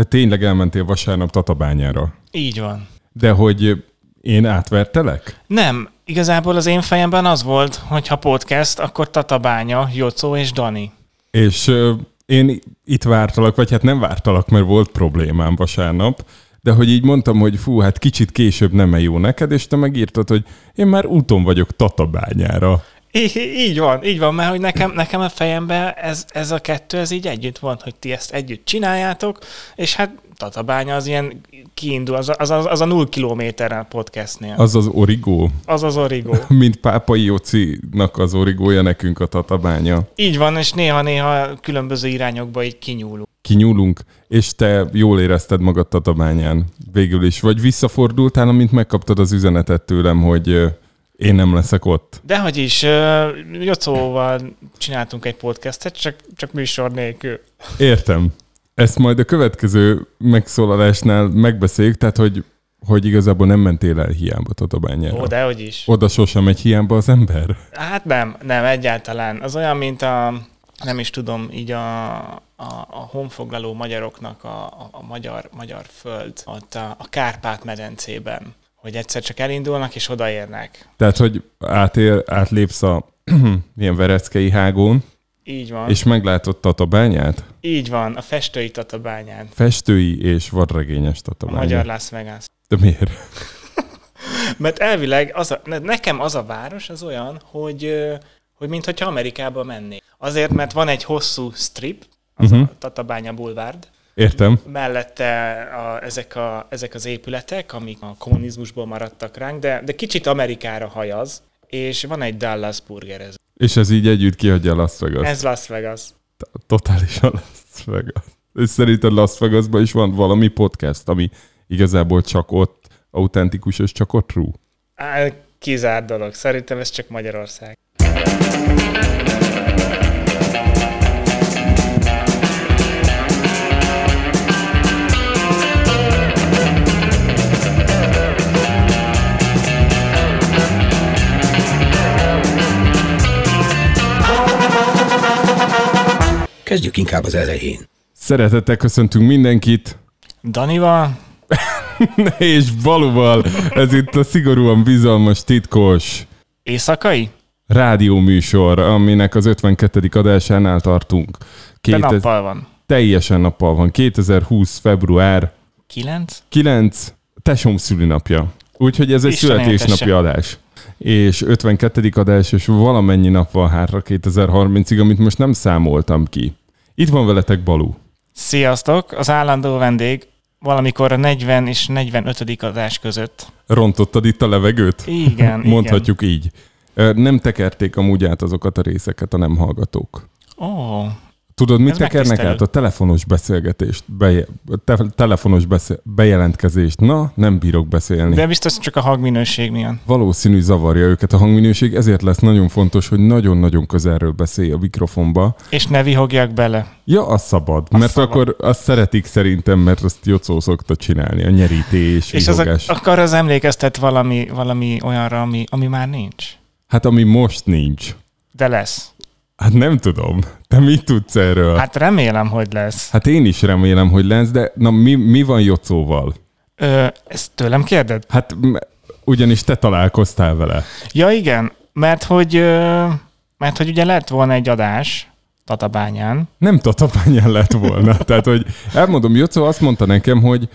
Te tényleg elmentél vasárnap Tatabányára. Így van. De hogy én átvertelek? Nem. Igazából az én fejemben az volt, hogy ha podcast, akkor Tatabánya, Jocó és Dani. És én itt vártalak, vagy hát nem vártalak, mert volt problémám vasárnap, de hogy így mondtam, hogy fú, hát kicsit később nem jó neked, és te megírtad, hogy én már úton vagyok Tatabányára. Így van, mert hogy nekem a fejemben ez a kettő, ez így együtt van, hogy ti ezt együtt csináljátok, és hát Tatabánya az ilyen kiindul, az a 0 kilométerrel podcastnél. Az az origó. Mint Pápai Jocinak az origója, nekünk a Tatabánya. Így van, és néha-néha különböző irányokba így kinyúlunk. És te jól érezted magad Tatabányán végül is. Vagy visszafordultál, amint megkaptad az üzenetet tőlem, hogy... Én nem leszek ott. Dehogy is, Jocóval csináltunk egy podcastet, csak műsor nélkül. Értem. Ezt majd a következő megszólalásnál megbeszéljük, tehát hogy igazából nem mentél el hiába Tatabányára. Ó, dehogy is. Oda sosem megy hiába az ember? Hát nem, egyáltalán. Az olyan, mint a, nem is tudom, így a honfoglaló magyaroknak a magyar föld, ott a Kárpát-medencében. Hogy egyszer csak elindulnak, és odaérnek. Tehát, hogy átlépsz a ilyen vereckei hágón. Így van. És meglátod Tatabányát? Így van, a festői Tatabányát. Festői és vadregényes Tatabányát. A magyar Las Vegas. De miért? Mert elvileg nekem az a város az olyan, hogy mintha Amerikába mennék. Azért, mert van egy hosszú strip, az a Tatabánya bulvárd. Értem. Mellette ezek az épületek, amik a kommunizmusból maradtak ránk, de kicsit Amerikára hajaz, és van egy Dallas burgerező. És ez így együtt kihagyja Las Vegas. Ez Las Vegas. Totálisan Las Vegas. És szerinted Las Vegasban is van valami podcast, ami igazából csak ott autentikus, és csak ott true? Kizárt dolog. Szerintem ez csak Magyarország. Kezdjük inkább az elején. Szeretettel köszöntünk mindenkit. Danival. És Balúval. Ez itt a szigorúan bizalmas, titkos. Éjszakai? Rádióműsor, aminek az 52. adásánál tartunk. De nappal van. Teljesen nappal van. 2020. február... 9. Tesóm szülinapja. Úgyhogy ez egy születésnapi adás. És 52. adás, és valamennyi nap van hátra 2030-ig, amit most nem számoltam ki. Itt van veletek Balú. Sziasztok! Az állandó vendég valamikor a 40 és 45. adás között. Rontottad itt a levegőt? Igen. Mondhatjuk igen. Így. Nem tekerték amúgy át azokat a részeket a nem hallgatók. Ó. Tudod, mit tekernek át? A telefonos beszélgetést, bejelentkezést. Na, nem bírok beszélni. De biztos csak a hangminőség miatt. Valószínű zavarja őket a hangminőség, ezért lesz nagyon fontos, hogy nagyon-nagyon közelről beszélj a mikrofonba. És ne vihogjak bele. Ja, az szabad, mert szabad. Akkor azt szeretik szerintem, mert azt Jocó szokta csinálni, a nyerítés, és vihogás. Akkor az emlékeztet valami olyanra, ami már nincs. Hát ami most nincs. De lesz. Hát nem tudom. Te mit tudsz erről? Hát remélem, hogy lesz. Hát én is remélem, hogy lesz, de na mi van Jocóval? Ezt tőlem kérded? Hát ugyanis te találkoztál vele. Ja igen, mert hogy ugye lett volna egy adás Tatabányán. Nem Tatabányán lett volna. Tehát, hogy elmondom, Jocó azt mondta nekem, hogy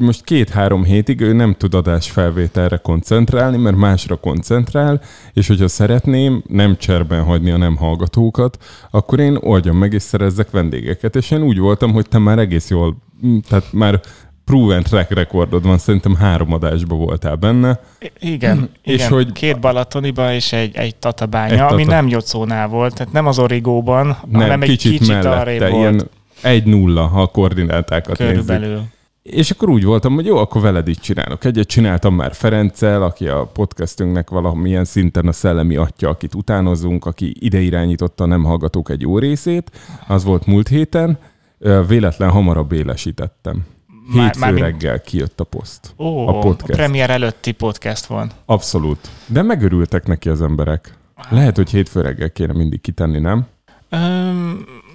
most 2-3 hétig ő nem tud adásfelvételre koncentrálni, mert másra koncentrál, és hogyha szeretném nem cserben hagyni a nem hallgatókat, akkor én oldjam meg és szerezzek vendégeket. És én úgy voltam, hogy te már egész jól, tehát már proven track rekordod van, szerintem 3 adásban voltál benne. Igen. Hogy 2 Balatoniba és egy Tatabánya, ami nem Jocónál volt, tehát nem az Origóban, hanem egy kicsit arrébb volt. Ilyen 1-0, ha a koordinátákat körülbelül nézzük. És akkor úgy voltam, hogy jó, akkor veled így csinálok. Egyet csináltam már Ferenccel, aki a podcastünknek valamilyen szinten a szellemi atya, akit utánozunk, aki ide irányította nem hallgatók egy jó részét. Az volt múlt héten. Véletlen hamarabb élesítettem. Hétfő reggel kijött a poszt. Ó, a podcast. A premier előtti podcast van. Abszolút. De megörültek neki az emberek. Lehet, hogy hétfő reggel kéne mindig kitenni, nem?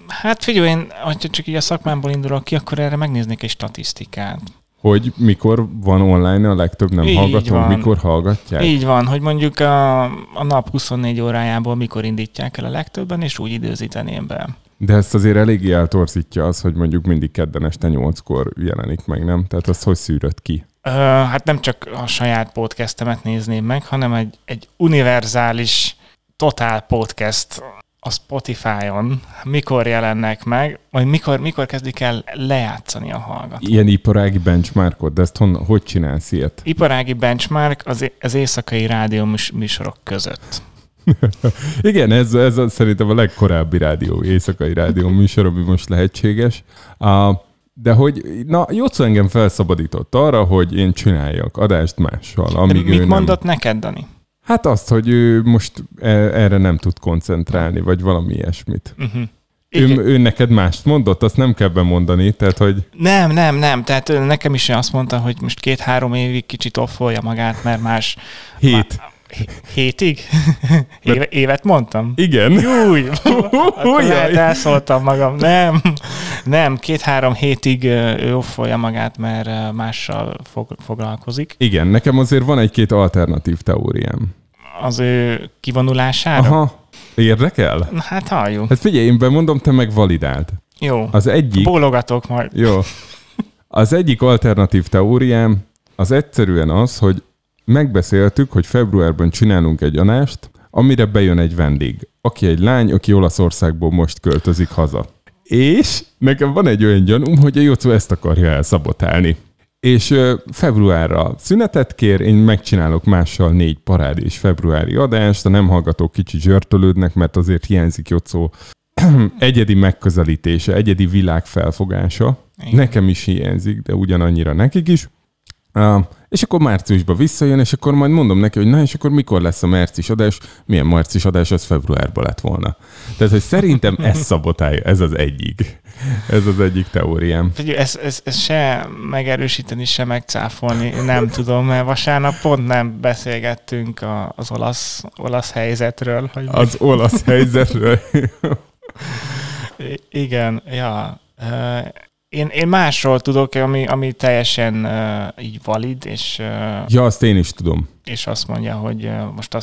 Hát figyelj, én, hogyha csak így a szakmámból indulok ki, akkor erre megnéznék egy statisztikát. Hogy mikor van online a legtöbb nem hallgatónk, mikor hallgatják? Így van, hogy mondjuk a nap 24 órájából mikor indítják el a legtöbben, és úgy időzíteném be. De ezt azért eléggé eltorzítja az, hogy mondjuk mindig kedden este 8-kor jelenik meg, nem? Tehát azt hogy szűröd ki? Hát nem csak a saját podcastemet nézném meg, hanem egy univerzális, totál podcast a Spotify-on, mikor jelennek meg, vagy mikor kezdik el lejátszani a hallgatók. Ilyen iparági benchmarkot, de ezt hogy csinálsz ilyet? Iparági benchmark az éjszakai rádió műsorok között. Igen, ez szerintem a legkorábbi éjszakai rádió műsor, ami most lehetséges. De hogy, Jócó engem felszabadított arra, hogy én csináljak adást mással. Amíg mit mondott neked, Dani? Hát azt, hogy ő most erre nem tud koncentrálni, vagy valami ilyesmit. Uh-huh. Ő neked mást mondott, azt nem kell bemondani, tehát hogy... Nem, tehát nekem is azt mondta, hogy most 2-3 évig kicsit offolja magát, mert más... Hétig? Évet mondtam? Igen. Júj! Akkor lehet elszóltam magam. Nem, 2-3 hétig ő offolja magát, mert mással foglalkozik. Igen, nekem azért van egy-két alternatív teóriám. Az ő kivonulására? Aha. Érdekel? Hát halljuk. Hát figyelj, én bemondom, te meg validáld. Jó. Az egyik... Bólogatok majd. Jó. Az egyik alternatív teóriám az egyszerűen az, hogy megbeszéltük, hogy februárban csinálunk egy adást, amire bejön egy vendég, aki egy lány, aki Olaszországból most költözik haza. És nekem van egy olyan gyanúm, hogy a Jócó ezt akarja elszabotálni. És februárra szünetet kér, én megcsinálok mással 4 parádés februári adást, a nem hallgatók kicsit zsörtölődnek, mert azért hiányzik Jócó egyedi megközelítése, egyedi világfelfogása. Igen. Nekem is hiányzik, de ugyanannyira nekik is. És akkor márciusban visszajön, és akkor majd mondom neki, hogy na, és akkor mikor lesz a március adás? Milyen március adás, az februárban lett volna. Tehát, hogy szerintem ezt szabotálja, ez az egyik teóriám. Ez se megerősíteni, se megcáfolni, nem tudom, mert vasárnap pont nem beszélgettünk az olasz helyzetről. Hogy az olasz helyzetről. Igen, ja... Én másról tudok, ami teljesen így valid, és... Ja, azt én is tudom. És azt mondja, hogy most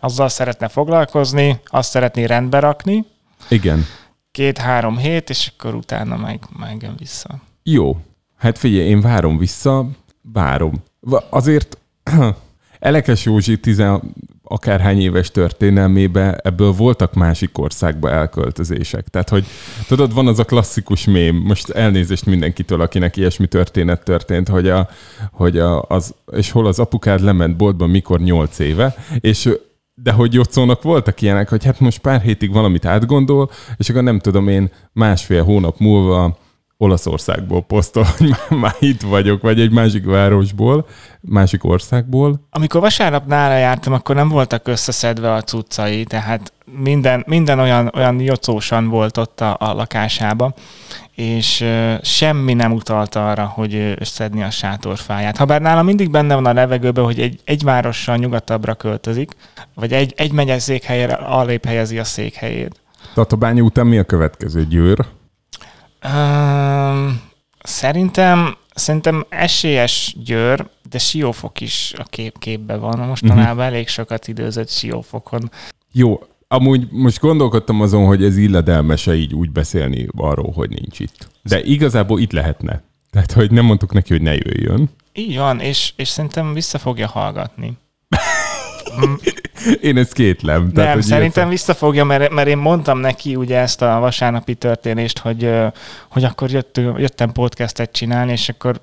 azzal szeretne foglalkozni, azt szeretné rendbe rakni. Igen. 2-3 hét, és akkor utána meg jön vissza. Jó. Hát figyelj, én várom vissza, Azért Elekes Józsi akárhány éves történelmébe ebből voltak másik országba elköltözések. Tehát, hogy tudod, van az a klasszikus mém, most elnézést mindenkitől, akinek ilyesmi történet történt, hogy és hol az apukád lement boltban, mikor 8 éve, de hogy Jócónak voltak ilyenek, hogy hát most pár hétig valamit átgondol, és akkor nem tudom én, másfél hónap múlva Olaszországból posztol, hogy már itt vagyok, vagy egy másik városból, másik országból. Amikor vasárnap nála jártam, akkor nem voltak összeszedve a cuccai, tehát minden olyan jocósan volt ott a lakásába, és semmi nem utalt arra, hogy összedni a sátorfáját. Habár nála mindig benne van a levegőben, hogy egy várossal nyugatabbra költözik, vagy egy megyeszékhelyre alébb helyezi a székhelyét. Tatabánya után mi a következő? Győr? Szerintem esélyes Győr, de Siófok is a képbe van. Mostanában elég sokat időzött Siófokon. Jó, amúgy most gondolkodtam azon, hogy ez illedelmes-e így úgy beszélni arról, hogy nincs itt. De igazából itt lehetne. Tehát, hogy nem mondtuk neki, hogy ne jöjjön. Így van, és szerintem vissza fogja hallgatni. Én ezt kétlem. Nem, tehát, szerintem visszafogja, mert én mondtam neki ugye ezt a vasárnapi történést, hogy akkor jöttem podcastet csinálni, és akkor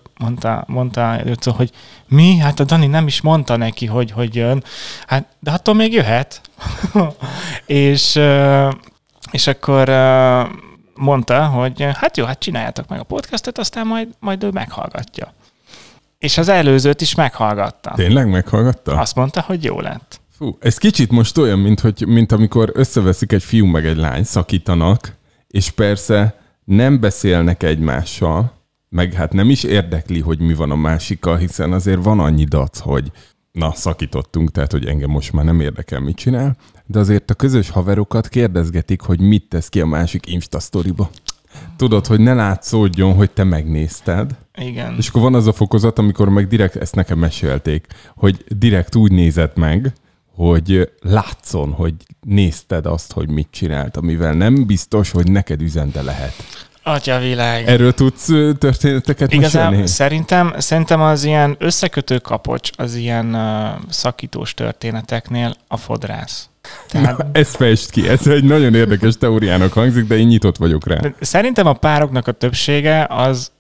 mondta hogy mi? Hát a Dani nem is mondta neki, hogy jön. Hát, de attól még jöhet. és akkor mondta, hogy hát jó, hát csináljátok meg a podcastet, aztán majd ő meghallgatja. És az előzőt is meghallgatta. Tényleg meghallgatta? Azt mondta, hogy jó lett. Fú, ez kicsit most olyan, mint amikor összeveszik egy fiú meg egy lány, szakítanak, és persze nem beszélnek egymással, meg hát nem is érdekli, hogy mi van a másikkal, hiszen azért van annyi dac, hogy na, szakítottunk, tehát hogy engem most már nem érdekel, mit csinál, de azért a közös haverokat kérdezgetik, hogy mit tesz ki a másik Insta sztoriba. Tudod, hogy ne látszódjon, hogy te megnézted. Igen. És akkor van az a fokozat, amikor meg direkt, ezt nekem mesélték, hogy direkt úgy nézed meg, hogy látszon, hogy nézted azt, hogy mit csinált, amivel nem biztos, hogy neked üzente lehet. Atyavilág. Erről tudsz történeteket mesélni? Szerintem az ilyen összekötő kapocs, az ilyen szakítós történeteknél a fodrász. Tehát... Na, ezt fejtsd ki, ez egy nagyon érdekes teóriának hangzik, de én nyitott vagyok rá. De szerintem a pároknak a többsége az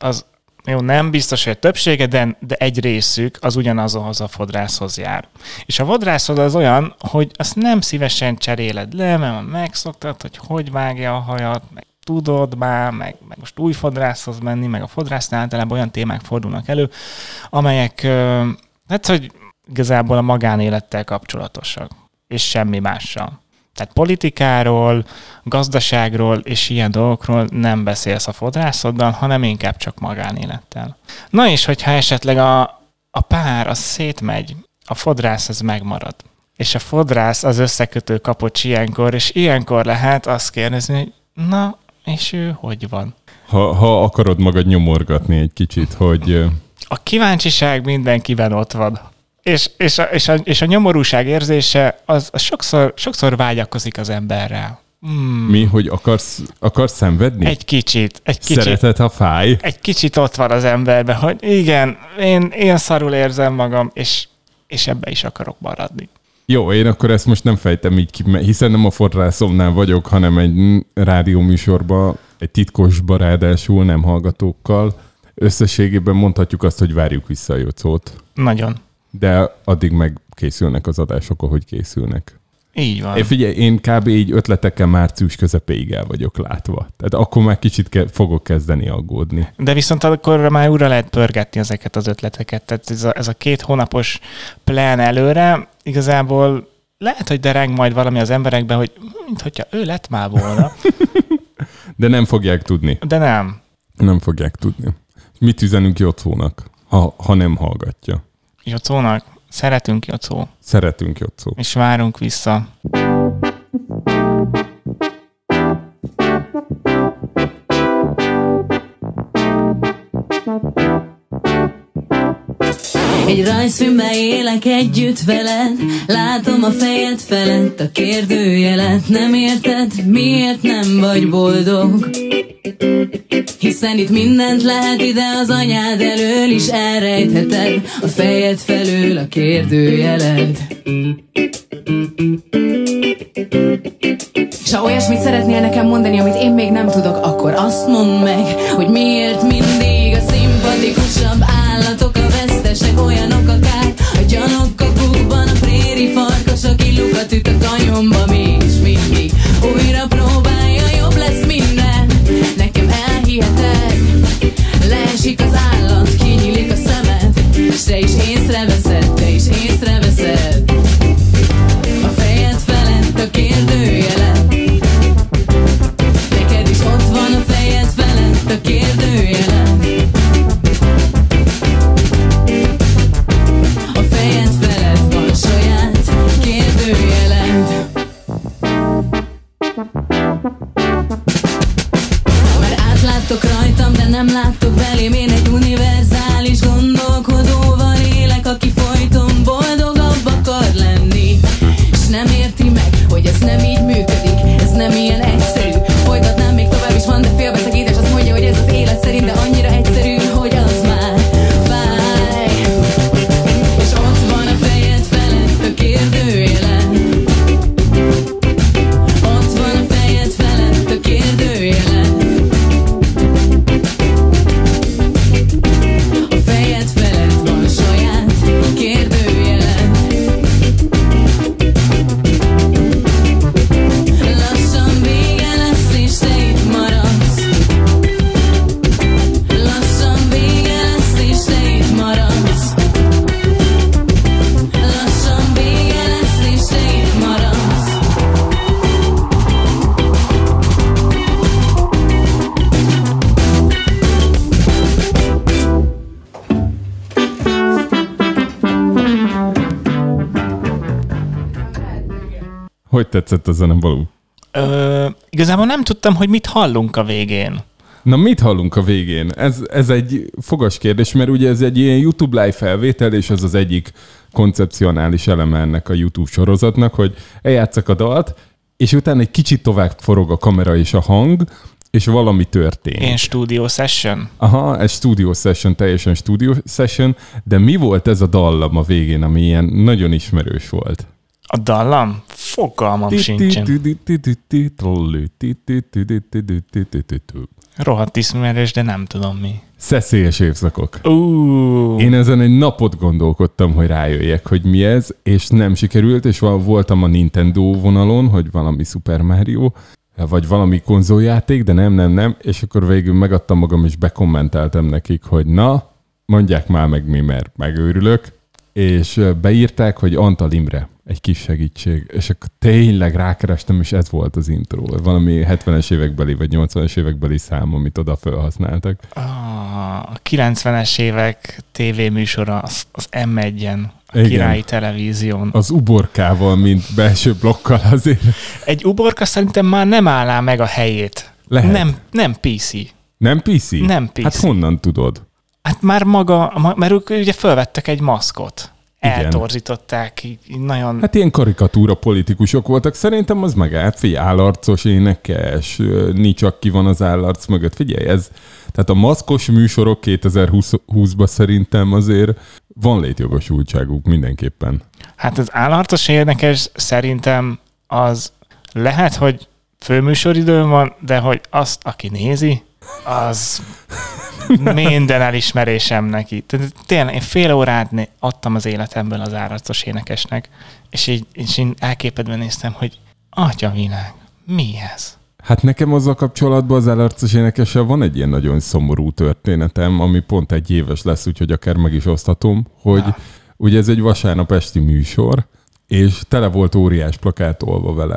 jó, nem biztos, hogy a többsége, de egy részük az ugyanazhoz a fodrászhoz jár. És a fodrászhoz az olyan, hogy azt nem szívesen cseréled le, mert megszoktad, hogy vágja a hajat, meg tudod már, meg most új fodrászhoz menni, meg a fodrásznál általában olyan témák fordulnak elő, amelyek hát, hogy igazából a magánélettel kapcsolatosak, és semmi mással. Tehát politikáról, gazdaságról és ilyen dolgokról nem beszélsz a fodrászoddal, hanem inkább csak magánélettel. Na és hogyha esetleg a pár az szétmegy, a fodrász az megmarad. És a fodrász az összekötő kapocs ilyenkor, és ilyenkor lehet azt kérdezni, hogy na, és ő hogy van? Ha akarod magad nyomorgatni egy kicsit, hogy... A kíváncsiság mindenkiben ott van. És a nyomorúság érzése, az sokszor vágyakozik az emberrel. Mi, hogy akarsz szenvedni? Egy kicsit. Szeretet, ha fáj. Egy kicsit ott van az emberben, hogy igen, én szarul érzem magam, és ebbe is akarok maradni. Jó, én akkor ezt most nem fejtem így ki, hiszen nem a fodrászomnál vagyok, hanem egy rádióműsorban, egy titkosban ráadásul, nem hallgatókkal. Összességében mondhatjuk azt, hogy várjuk vissza a Jocót. Nagyon. De addig meg készülnek az adások, ahogy készülnek. Így van. Figyelj, én kb. Így ötletekkel március közepéig el vagyok látva. Tehát akkor már kicsit fogok kezdeni aggódni. De viszont akkor már újra lehet pörgetni ezeket az ötleteket. Tehát ez a 2 hónapos plán előre igazából lehet, hogy dereng majd valami az emberekben, hogy minthogyha ő lett már volna. De nem fogják tudni. De nem. Nem fogják tudni. Mit üzenünk Jocónak, ha nem hallgatja? Jocónak. Szeretünk, Jocó. Szeretünk, Jocó. És várunk vissza. Egy rajzfilmben élek együtt veled, látom a fejed felett a kérdőjelet. Nem érted, miért nem vagy boldog? Hiszen itt mindent lehet, ide az anyád elől is elrejtheted a fejed felől a kérdőjeled. S ha olyasmit szeretnél nekem mondani, amit én még nem tudok, akkor azt mondd meg, hogy miért mindig a szimpatikusabb állatok a vesztesek, olyanok akár a gyanok kapukban, a préri farkasok, illukat üt a kanyomba, mégis mindig újra próbálja, jobb lesz minden. Nekem elhihetek, leesik az állat, kinyílik a szemed, s te is észreveszed, te is észreveszed a fejed felett a kérdőjelet. Neked is ott van a fejed felett a kérdőjelet. A fejed felett van saját kérdőjeled. Láttok rajtam, de nem láttok belém. Én egy univerzális gondolkodóval élek, aki folyamatosan hogy tetszett a zenevaló? Igazából nem tudtam, hogy mit hallunk a végén. Na, mit hallunk a végén? Ez egy fogas kérdés, mert ugye ez egy ilyen YouTube live felvétel, és ez az egyik koncepcionális eleme ennek a YouTube sorozatnak, hogy eljátsszak a dalt, és utána egy kicsit tovább forog a kamera és a hang, és valami történik. Én studio session? Aha, egy studio session, teljesen studio session, de mi volt ez a dallam a végén, ami ilyen nagyon ismerős volt? A dallam? Fogalmam sincsen. Rohadt ismerős, de nem tudom mi. Szeszélyes évszakok. Én ezen egy napot gondolkodtam, hogy rájöjjek, hogy mi ez, és nem sikerült, és voltam a Nintendo vonalon, hogy valami Super Mario, vagy valami konzoljáték, de nem, és akkor végül megadtam magam, és bekommenteltem nekik, hogy na, mondják már meg mi, mert megőrülök, és beírták, hogy Antal Imre, egy kis segítség, és akkor tényleg rákerestem, és ez volt az intro. Valami 70-es évekbeli, vagy 80-es évekbeli szám, amit oda felhasználtak. A 90-es évek tévéműsora az M1-en, a Királyi Televízión. Az uborkával, mint belső blokkal azért. Egy uborka szerintem már nem állá meg a helyét. Lehet. Nem PC. Nem PC? Nem PC. Hát honnan tudod? Hát már mert ők ugye felvettek egy maszkot. Igen. Eltorzították, így nagyon... Hát ilyen karikatúra politikusok voltak. Szerintem az meg állt, figyelj, állarcos énekes, nincs aki van az állarc mögött. Figyelj, ez... Tehát a maszkos műsorok 2020-ban szerintem azért van létjogosultságuk mindenképpen. Hát az állarcos énekes szerintem az lehet, hogy főműsoridőn van, de hogy azt, aki nézi... az minden elismerésem neki. Tehát tényleg, én fél órát adtam az életemből az áracos énekesnek, és én elképedve néztem, hogy atyavilág, mi ez? Hát nekem azzal kapcsolatban az állarcos énekessel van egy ilyen nagyon szomorú történetem, ami pont egy éves lesz, úgyhogy akár meg is oszthatom, hogy ugye ez egy vasárnap esti műsor, és tele volt óriás plakátolva vele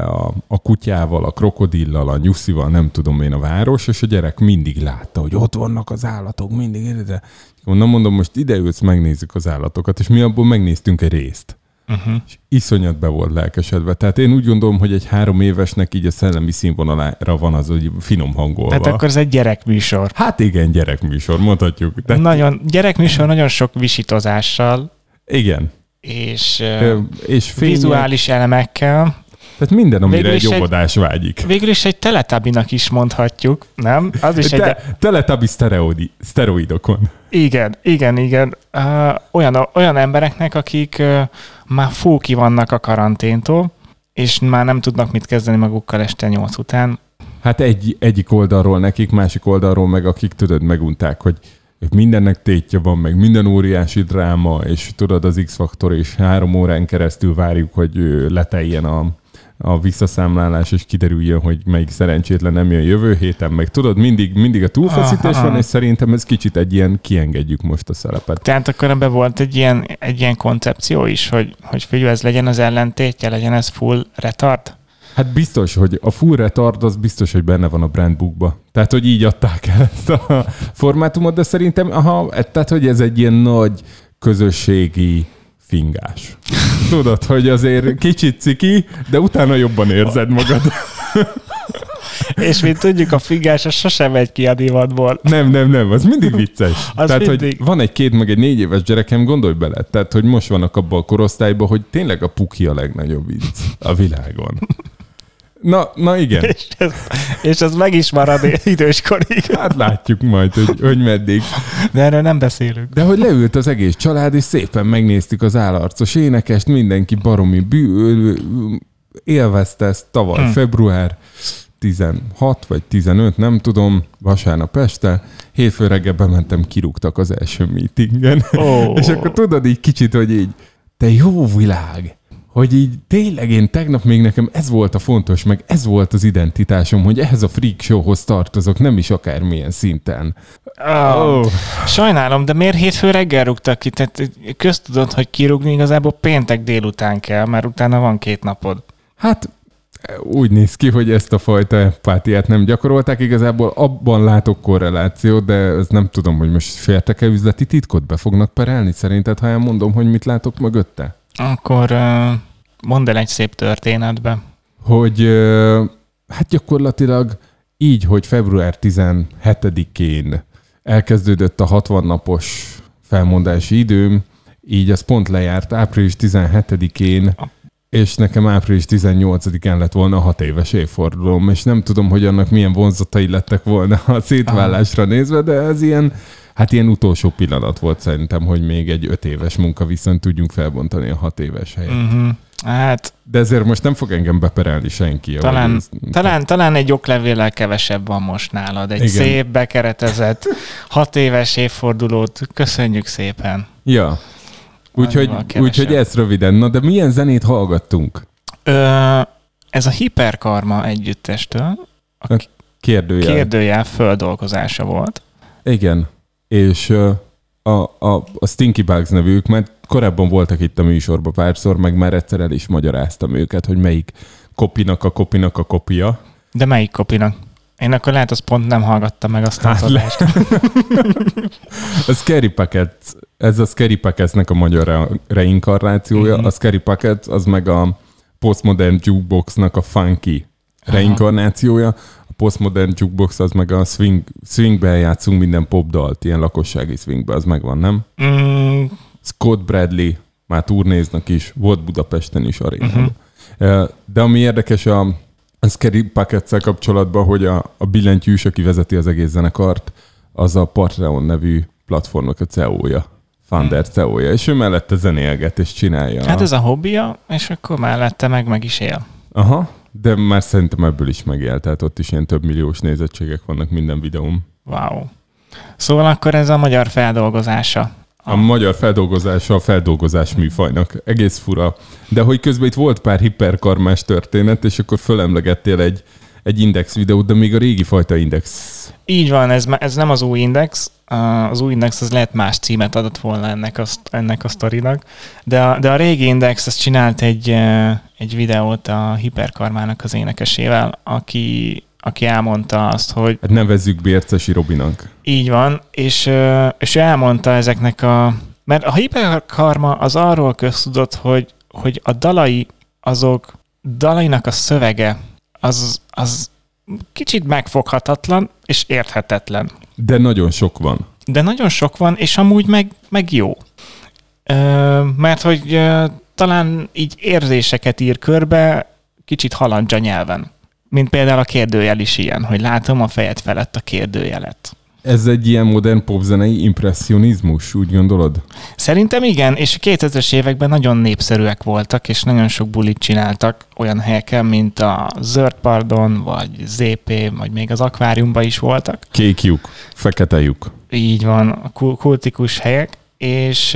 a kutyával, a krokodillal, a nyuszival, nem tudom én, a város, és a gyerek mindig látta, hogy ott vannak az állatok, mindig. De mondom, most ide ülsz, megnézzük az állatokat, és mi abból megnéztünk egy részt. Uh-huh. És iszonyat be volt lelkesedve. Tehát én úgy gondolom, hogy egy 3 évesnek így a szellemi színvonalára van az, hogy finom hangolva. Tehát akkor ez egy gyerekműsor. Hát igen, gyerekműsor, mondhatjuk. Tehát... Nagyon, gyerekműsor nagyon sok visítozással. Igen. És vizuális elemekkel. Tehát minden, amire egy óvodás vágyik. Végül is egy Teletabinak is mondhatjuk, nem? Az is Teletabi szteroidokon. Igen. Olyan embereknek, akik már fóki vannak a karanténtól, és már nem tudnak mit kezdeni magukkal este 8 után. Hát egyik oldalról nekik, másik oldalról meg akik megunták, hogy mindennek tétje van, meg minden óriási dráma, és tudod, az X-faktor, és 3 órán keresztül várjuk, hogy leteljen a visszaszámlálás, és kiderüljön, hogy melyik szerencsétlen nem jön jövő héten, meg tudod, mindig a túlfeszítés van, és szerintem ez kicsit egy ilyen kiengedjük most a szerepet. Tehát akkor ebben volt egy ilyen koncepció is, hogy figyelj, ez legyen az ellentétje, legyen ez full retard? Hát biztos, hogy a full retard az biztos, hogy benne van a brandbookba. Tehát, hogy így adták el ezt a formátumot, de szerintem, tehát, hogy ez egy ilyen nagy közösségi fingás. Tudod, hogy azért kicsit ciki, de utána jobban érzed magad. És mint tudjuk, a fingás az sosem megy ki a divatból. Nem, az mindig vicces. Az tehát, mindig. Hogy van egy 2 meg egy 4 éves gyerekem, gondolj bele. Tehát, hogy most vannak abban a korosztályban, hogy tényleg a puki a legnagyobb vicc a világon. Na igen. És ez meg is marad időskorig. Hát látjuk majd, hogy meddig. De erről nem beszélünk. De hogy leült az egész család, és szépen megnéztük az állarcos énekest, mindenki baromi élvezte ezt tavaly február 16 vagy 15, nem tudom, vasárnap este, hétfő reggel bementem, kirúgtak az első meetingen. Oh. És akkor tudod így kicsit, hogy így, te jó világ! Hogy így tényleg én tegnap még nekem ez volt a fontos, meg ez volt az identitásom, hogy ehhez a freak showhoz tartozok, nem is akármilyen szinten. Oh. Sajnálom, de miért hétfő reggel rúgtak ki? Tehát köztudod, hogy kirúgni igazából péntek délután kell, mert utána van 2 napod. Hát úgy néz ki, hogy ezt a fajta empátiát nem gyakorolták. Igazából abban látok korrelációt, de ez nem tudom, hogy most féltek-e üzleti titkot, be fognak perelni szerinted, ha elmondom, hogy mit látok mögötte? Akkor mondd el egy szép történetbe. hogy hát gyakorlatilag így, hogy február 17-én elkezdődött a 60 napos felmondási időm, így az pont lejárt április 17-én, és nekem április 18-án lett volna a 6 éves évfordulóm, és nem tudom, hogy annak milyen vonzatai lettek volna a szétválásra nézve, de ez ilyen, hát ilyen utolsó pillanat volt szerintem, hogy még egy 5 éves munkaviszont tudjunk felbontani a 6 éves helyet. Uh-huh. Hát, de ezért most nem fog engem beperelni senki. Talán egy oklevéllel kevesebb van most nálad. Egy szép, bekeretezett 6 éves évfordulót. Köszönjük szépen. Ja. Úgyhogy ez röviden. Na, de milyen zenét hallgattunk? Ez a Hiperkarma együttestől. A kérdőjel földolgozása volt. Igen. És a Stinky Bugs nevűk, mert korábban voltak itt a műsorban párszor, meg már egyszer el is magyaráztam őket, hogy melyik kopinak a kopia. De melyik kopinak? Én akkor lehet, az pont nem hallgattam meg azt az adást. A Scary Packets, ez a Scary Packetsnek a magyar reinkarnációja, a Scary Packets az meg a Postmodern Jukeboxnak a funky reinkarnációja, a Postmodern Jukebox az meg a swingben játszunk minden popdalt, ilyen lakossági swingben, az megvan, nem? Mm. Scott Bradley, már turnéznak is, volt Budapesten is arénában. Uh-huh. De ami érdekes a Scary Packettszel kapcsolatban, hogy a billentyűs, aki vezeti az egész zenekart, az a Patreon nevű platformnak a CEO-ja, founder CEO-ja, és ő mellette zenélget és csinálja. Hát ez a hobbija, és akkor mellette meg is él. Aha, de már szerintem ebből is megél, tehát ott is ilyen több milliós nézettségek vannak minden videóm. Wow. Szóval akkor ez a magyar feldolgozása. A magyar feldolgozása a feldolgozás műfajnak. Egész fura. De hogy közben itt volt pár hiperkarmás történet, és akkor fölemlegettél egy Index videót, de még a régi fajta Index. Így van, ez nem az új Index. Az új Index az lehet más címet adott volna ennek a sztorinak. De a régi Index az csinált egy videót a hiperkarmának az énekesével, aki elmondta azt, hogy... Hát nevezzük Bércesi Robinak. Így van, és ő elmondta ezeknek a... Mert a hiperkarma az arról köztudott, hogy a dalai, dalainak a szövege az kicsit megfoghatatlan és érthetetlen. De nagyon sok van, és amúgy meg jó. Mert hogy talán így érzéseket ír körbe, kicsit halandzsa nyelven. Mint például a kérdőjel is ilyen, hogy látom a fejed felett a kérdőjelet. Ez egy ilyen modern popzenei impressionizmus, úgy gondolod? Szerintem igen, és a 2000-es években nagyon népszerűek voltak, és nagyon sok bulit csináltak olyan helyeken, mint a Zöldpardon, vagy ZP, vagy még az Akváriumban is voltak. Kék lyuk, fekete lyuk. Így van, a kultikus helyek, és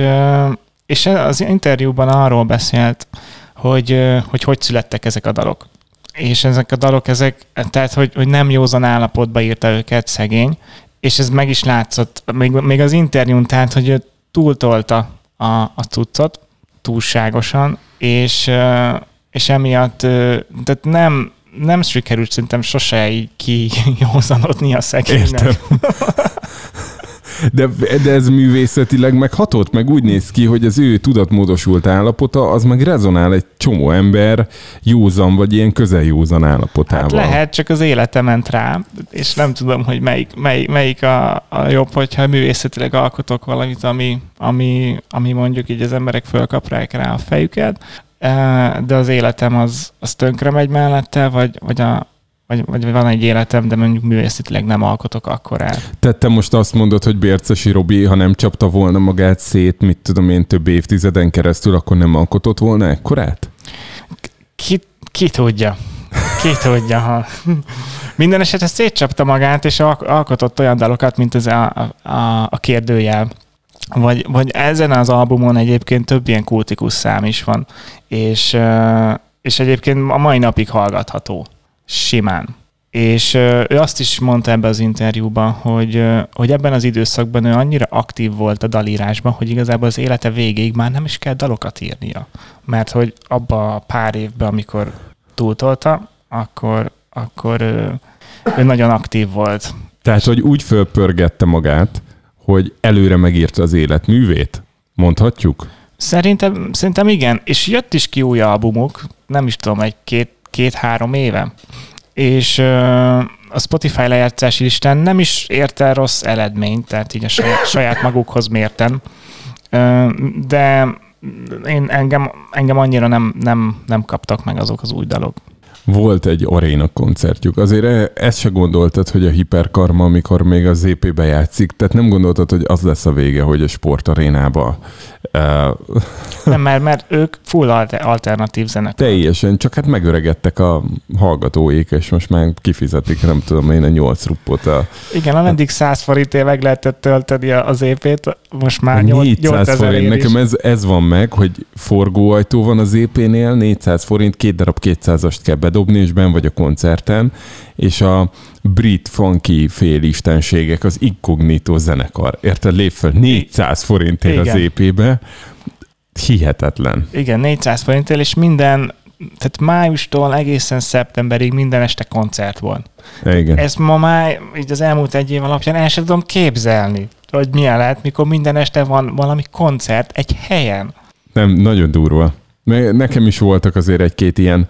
az interjúban arról beszélt, hogy születtek ezek a dalok. És ezek a dalok, tehát hogy nem józan állapotba írta őket szegény, és ez meg is látszott, még az interjún, tehát, hogy ő túltolta a cuccot túlságosan, és emiatt tehát nem sikerült szerintem sose így kijózanodni a szegénynek. Értem. De ez művészetileg meghatott, meg úgy néz ki, hogy az ő tudatmódosult állapota, az meg rezonál egy csomó ember józan, vagy ilyen közeljózan állapotával. Hát lehet, csak az élete ment rá, és nem tudom, hogy melyik a jobb, hogyha művészetileg alkotok valamit, ami mondjuk így az emberek fölkaprák rá a fejüket, de az életem az tönkre megy mellette, vagy van egy életem, de mondjuk művészetileg nem alkotok akkorán. Tehát te most azt mondod, hogy Bércesi Robi, ha nem csapta volna magát szét, mit tudom én, több évtizeden keresztül, akkor nem alkotott volna ekkorát? Ki tudja. Ki tudja, ha... Minden esetre szétcsapta magát, és alkotott olyan dalokat, mint ez a kérdőjel. Vagy ezen az albumon egyébként több ilyen kultikus szám is van, és egyébként a mai napig hallgatható. Simán. És ő azt is mondta ebbe az interjúban, hogy ebben az időszakban ő annyira aktív volt a dalírásban, hogy igazából az élete végéig már nem is kell dalokat írnia. Mert hogy abban a pár évben, amikor túltolta, akkor ő nagyon aktív volt. Tehát, hogy úgy fölpörgette magát, hogy előre megírta az életművét? Mondhatjuk? Szerintem igen. És jött is ki új albumok, nem is tudom, egy-két 2-3 éve. És a Spotify lejátszási listán nem is ért el rossz eredményt, tehát így a saját magukhoz mérten. De engem annyira nem kaptak meg azok az új dalok. Volt egy Aréna koncertjük. Azért ezt se gondoltad, hogy a Hiperkarma, amikor még a ZP-be játszik, tehát nem gondoltad, hogy az lesz a vége, hogy a sportarénába... Nem, mert ők full alternatív zenekar. Teljesen, csak hát megöregedtek a hallgatóik, és most már kifizetik, nem tudom én, a 8 ruppot. Igen, ameddig 100 forintért meg lehetett tölteni a ZP-t, most már 800 forint. Nekem ez van meg, hogy forgóajtó van a ZP-nél, 400 forint, 2 darab 200-ast kell bedobni, és benn vagy a koncerten, és a brit funky félistenségek, az Inkognito zenekar. Érted? Lép fel 400 forintért az EP-be. Hihetetlen. Igen, 400 forintért, és minden, tehát májustól egészen szeptemberig minden este koncert volt. Igen. Ez ma már így az elmúlt egy év alapján el sem tudom képzelni, hogy milyen lehet, mikor minden este van valami koncert egy helyen. Nem, nagyon durva. Nekem is voltak azért egy-két ilyen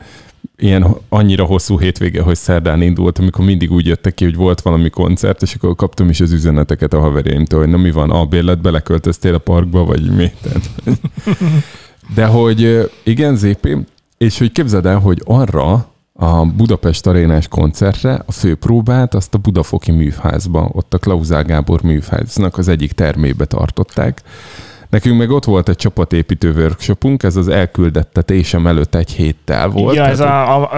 annyira hosszú hétvége, hogy szerdán indult, amikor mindig úgy jöttek ki, hogy volt valami koncert, és akkor kaptam is az üzeneteket a haverjaimtól, hogy na mi van, albérlet, beleköltöztél a parkba, vagy mi? De hogy igen, ZP, és hogy képzeld el, hogy arra a Budapest arénás koncertre a főpróbát azt a Budafoki műházba, ott a Klauzál Gábor műháznak az egyik termébe tartották. Nekünk meg ott volt egy csapatépítő workshopunk, ez az elküldettetésem előtt egy héttel volt. Ja, ez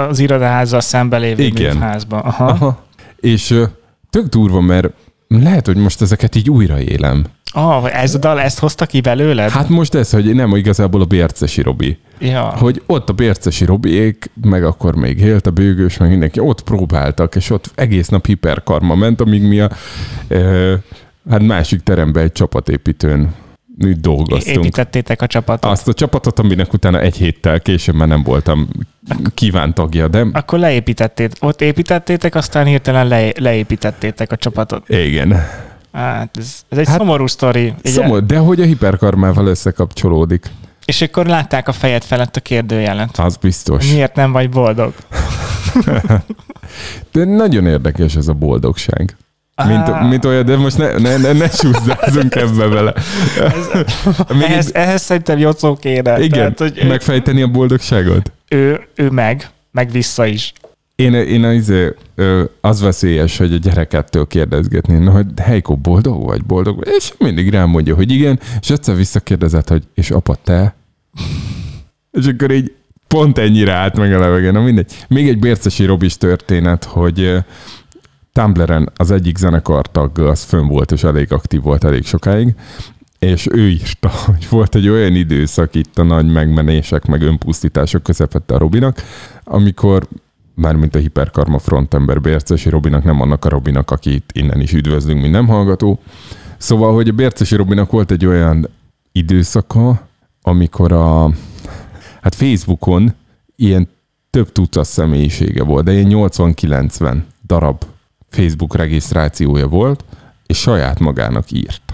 az irodaházzal szembe lévő műházban. Aha. És tök durva, mert lehet, hogy most ezeket így újraélem. Ez a dal, ezt hozta ki belőled? Hát most ez, hogy nem, igazából a Bércesi Robi. Ja. Hogy ott a Bércesi Robiék, meg akkor még élt a Bőgős, meg mindenki, ott próbáltak, és ott egész nap Hiperkarma ment, amíg mi a másik teremben egy csapatépítőn dolgoztunk. Építettétek a csapatot. Azt a csapatot, aminek utána egy héttel később már nem voltam kívánt tagja, de... Akkor leépítettétek. Ott építettétek, aztán hirtelen leépítettétek a csapatot. Igen. Ez egy szomorú sztori. Szomorú, de hogy a Hiperkarmával összekapcsolódik. És akkor látták a fejed felett a kérdőjelet. Az biztos. Miért nem vagy boldog? De nagyon érdekes ez a boldogság. Mint olyan, de most ne súzzázunk ebbe vele. Ehhez szerintem Jocó kéne. Igen, tehát, hogy megfejteni a boldogságot? Ő meg vissza is. Én az veszélyes, hogy a gyerekettől kérdezgetni, na, hogy Heiko, boldog vagy? És mindig rám mondja, hogy igen, és egyszer visszakérdezett, hogy és apa, te? És akkor így pont ennyire állt meg a levegőn. Na mindegy. Még egy Bércesi Robis történet, hogy... Tumblr-en az egyik zenekartag az fönn volt, és elég aktív volt elég sokáig, és ő írta, hogy volt egy olyan időszak itt a nagy megmenések, meg önpusztítások közepette a Robinak, amikor, mármint a Hiperkarma frontember Bércesi Robinak, nem annak a Robinak, akit innen is üdvözlünk, mint nem hallgató. Szóval, hogy a Bércesi Robinak volt egy olyan időszaka, amikor Facebookon ilyen több tucat személyisége volt, de ilyen 80-90 darab Facebook regisztrációja volt, és saját magának írt.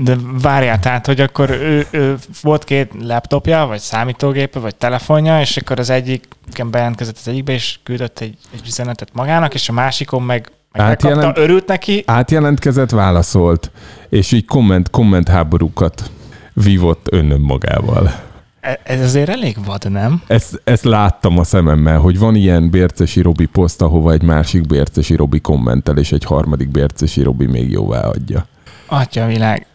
De várjál, tehát, hogy akkor ő volt két laptopja, vagy számítógépe, vagy telefonja, és akkor az egyiken bejelentkezett az egyikbe, és küldött egy üzenetet magának, és a másikon meg megkapta, örült neki. Átjelentkezett, válaszolt, és így komment háborúkat vívott önmagával. Ez azért elég vad, nem? Ezt láttam a szememmel, hogy van ilyen Bércesi Robi poszt, ahova egy másik Bércesi Robi kommentel, és egy harmadik Bércesi Robi még jóvá adja. Atyavilág.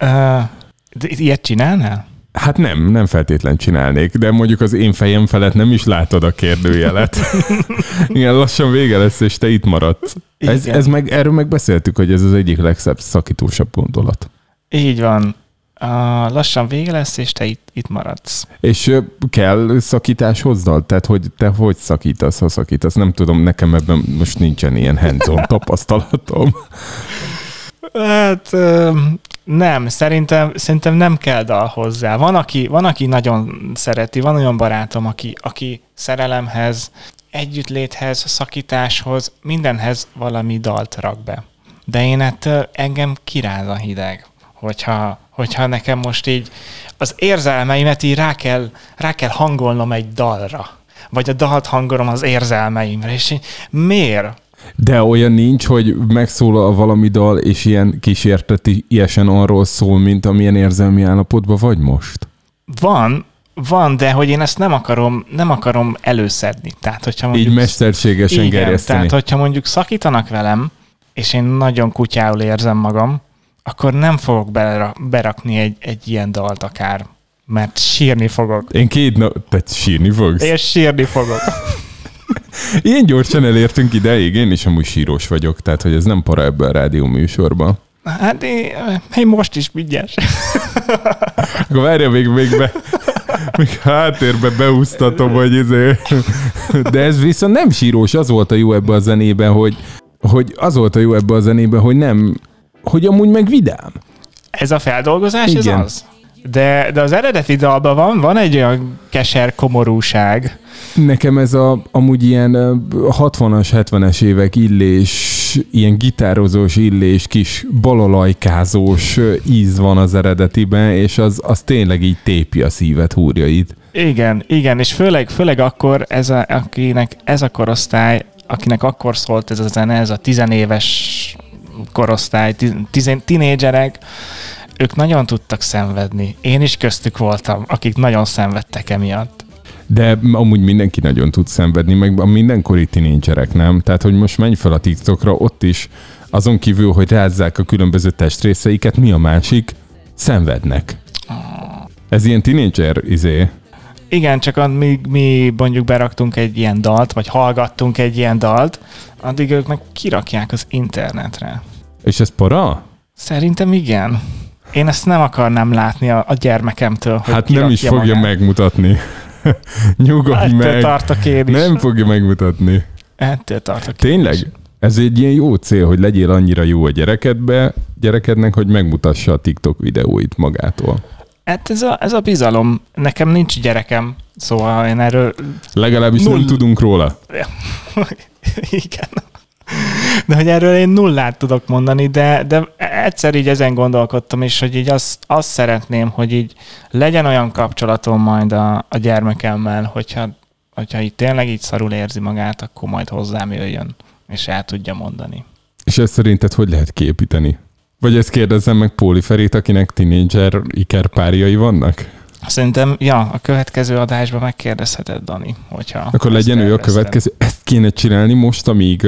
Ilyet csinálnál? Hát nem feltétlen csinálnék, de mondjuk az én fejem felett nem is látod a kérdőjelet. Igen, lassan vége lesz, és te itt maradsz. Erről megbeszéltük, hogy ez az egyik legszebb, szakítósabb gondolat. Így van. Lassan vége lesz, és te itt maradsz. És kell szakítás hozzad? Tehát, hogy te hogy szakítasz, ha szakítasz? Nem tudom, nekem ebben most nincsen ilyen hands-on tapasztalatom. Hát nem, szerintem nem kell dal hozzá. Van, aki nagyon szereti, van olyan barátom, aki szerelemhez, együttléthez, szakításhoz, mindenhez valami dalt rak be. De én engem kiráz a hideg, hogyha nekem most így az érzelmeimet így rá kell hangolnom egy dalra. vagy a dalt hangolom az érzelmeimre, és így, miért? De olyan nincs, hogy megszólal valami dal, és ilyen kísérteti ilyesen arról szól, mint amilyen érzelmi állapotban vagy most? Van, de hogy én ezt nem akarom előszedni. Tehát, hogyha mondjuk, így mesterségesen igen, gerjeszteni. Tehát, hogyha mondjuk szakítanak velem, és én nagyon kutyául érzem magam, akkor nem fogok berakni egy ilyen dalt akár, mert sírni fogok. Tehát sírni fogsz? Én sírni fogok. Ilyen gyorsan elértünk ideig, én is amúgy sírós vagyok, tehát hogy ez nem para ebben a rádió műsorban. Hát én most is mindjárt. Akkor várja, még háttérbe beúsztatom, hogy de ez viszont nem sírós, az volt a jó ebben a zenében, hogy nem, hogy amúgy meg vidám. Ez a feldolgozás, igen. Ez az? De az eredeti dalban van egy olyan keser komorúság. Nekem ez amúgy ilyen 60-as, 70-es évek illés, ilyen gitározós illés, kis balalajkázós íz van az eredetiben, és az tényleg így tépi a szívet, húrja itt. Igen, és főleg akkor akinek ez a korosztály, akinek akkor szólt ez a zene, ez a tizenéves korosztály, tinédzserek, ők nagyon tudtak szenvedni. Én is köztük voltam, akik nagyon szenvedtek emiatt. De amúgy mindenki nagyon tud szenvedni, meg a mindenkori tinédzserek, nem? Tehát, hogy most menj fel a TikTokra, ott is azon kívül, hogy rázzák a különböző testrészeiket, mi a másik? Szenvednek. Ez ilyen tinédzser izé. Igen, csak amíg mi mondjuk beraktunk egy ilyen dalt, vagy hallgattunk egy ilyen dalt, addig ők meg kirakják az internetre. És ez para? Szerintem igen. Én ezt nem akarnám látni a gyermekemtől, hogy hát nem is fogja megmutatni. Nyugodj meg. Ettől tartok én is. Nem fogja megmutatni. Ettől tartok tényleg? Én is. Ez egy ilyen jó cél, hogy legyél annyira jó a gyerekednek, hogy megmutassa a TikTok videóit magától. Hát ez a bizalom. Nekem nincs gyerekem, szóval én erről... Legalábbis nem tudunk róla. Igen. De hogy erről én nullát tudok mondani, de egyszer így ezen gondolkodtam is, hogy így azt szeretném, hogy így legyen olyan kapcsolatom majd a gyermekemmel, hogyha így tényleg így szarul érzi magát, akkor majd hozzám jöjjön, és el tudja mondani. És ezt szerinted hogy lehet kiépíteni? Vagy ezt kérdezzem meg Póli Ferét, akinek tinédzser ikerpárjai vannak? Szerintem, a következő adásban megkérdezheted, Dani, hogyha... Akkor legyen ő a következő. Ezt kéne csinálni most, amíg...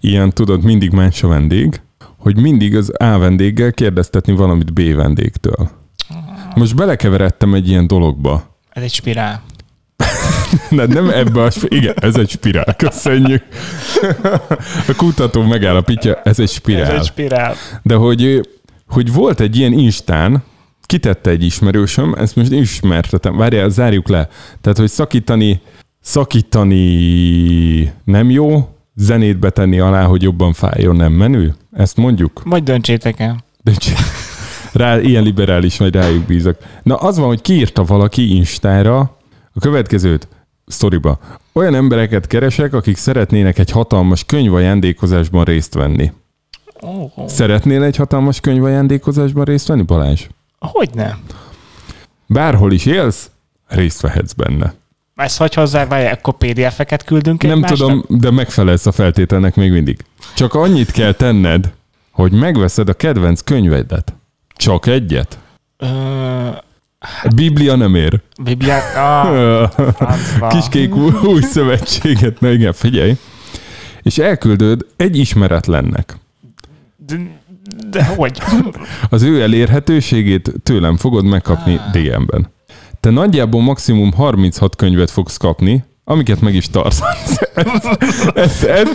ilyen, tudod, mindig más a vendég, hogy mindig az A vendéggel kérdeztetni valamit B vendégtől. Most belekeveredtem egy ilyen dologba. Ez egy spirál. nem ebbe a spirál. Igen, ez egy spirál. Köszönjük. A kutató megállapítja, ez egy spirál. Ez egy spirál. De hogy volt egy ilyen Instán, kitette egy ismerősöm, ezt most ismertetem. Várjál, zárjuk le. Tehát, hogy szakítani nem jó, zenét betenni alá, hogy jobban fájjon, nem menő? Ezt mondjuk? Vagy döntsétek el. Ilyen liberális, vagy rájuk bízok. Na az van, hogy kiírta valaki Instára a következőt, sztoriba. Olyan embereket keresek, akik szeretnének egy hatalmas könyvajándékozásban részt venni. Oh. Szeretnél egy hatalmas könyvajándékozásban részt venni, Balázs? Hogyne. Bárhol is élsz, részt vehetsz benne. Ezt hogy hozzáválják, akkor PDF-eket küldünk nem egymásnak? Nem tudom, de megfelelsz a feltételnek még mindig. Csak annyit kell tenned, hogy megveszed a kedvenc könyvedet. Csak egyet? Biblia nem ér. Biblia? Kiskék új szövetséget. Na igen, figyelj. És elküldöd egy ismeretlennek. De hogy? Az ő elérhetőségét tőlem fogod megkapni DM-ben. Te nagyjából maximum 36 könyvet fogsz kapni, amiket meg is tartasz.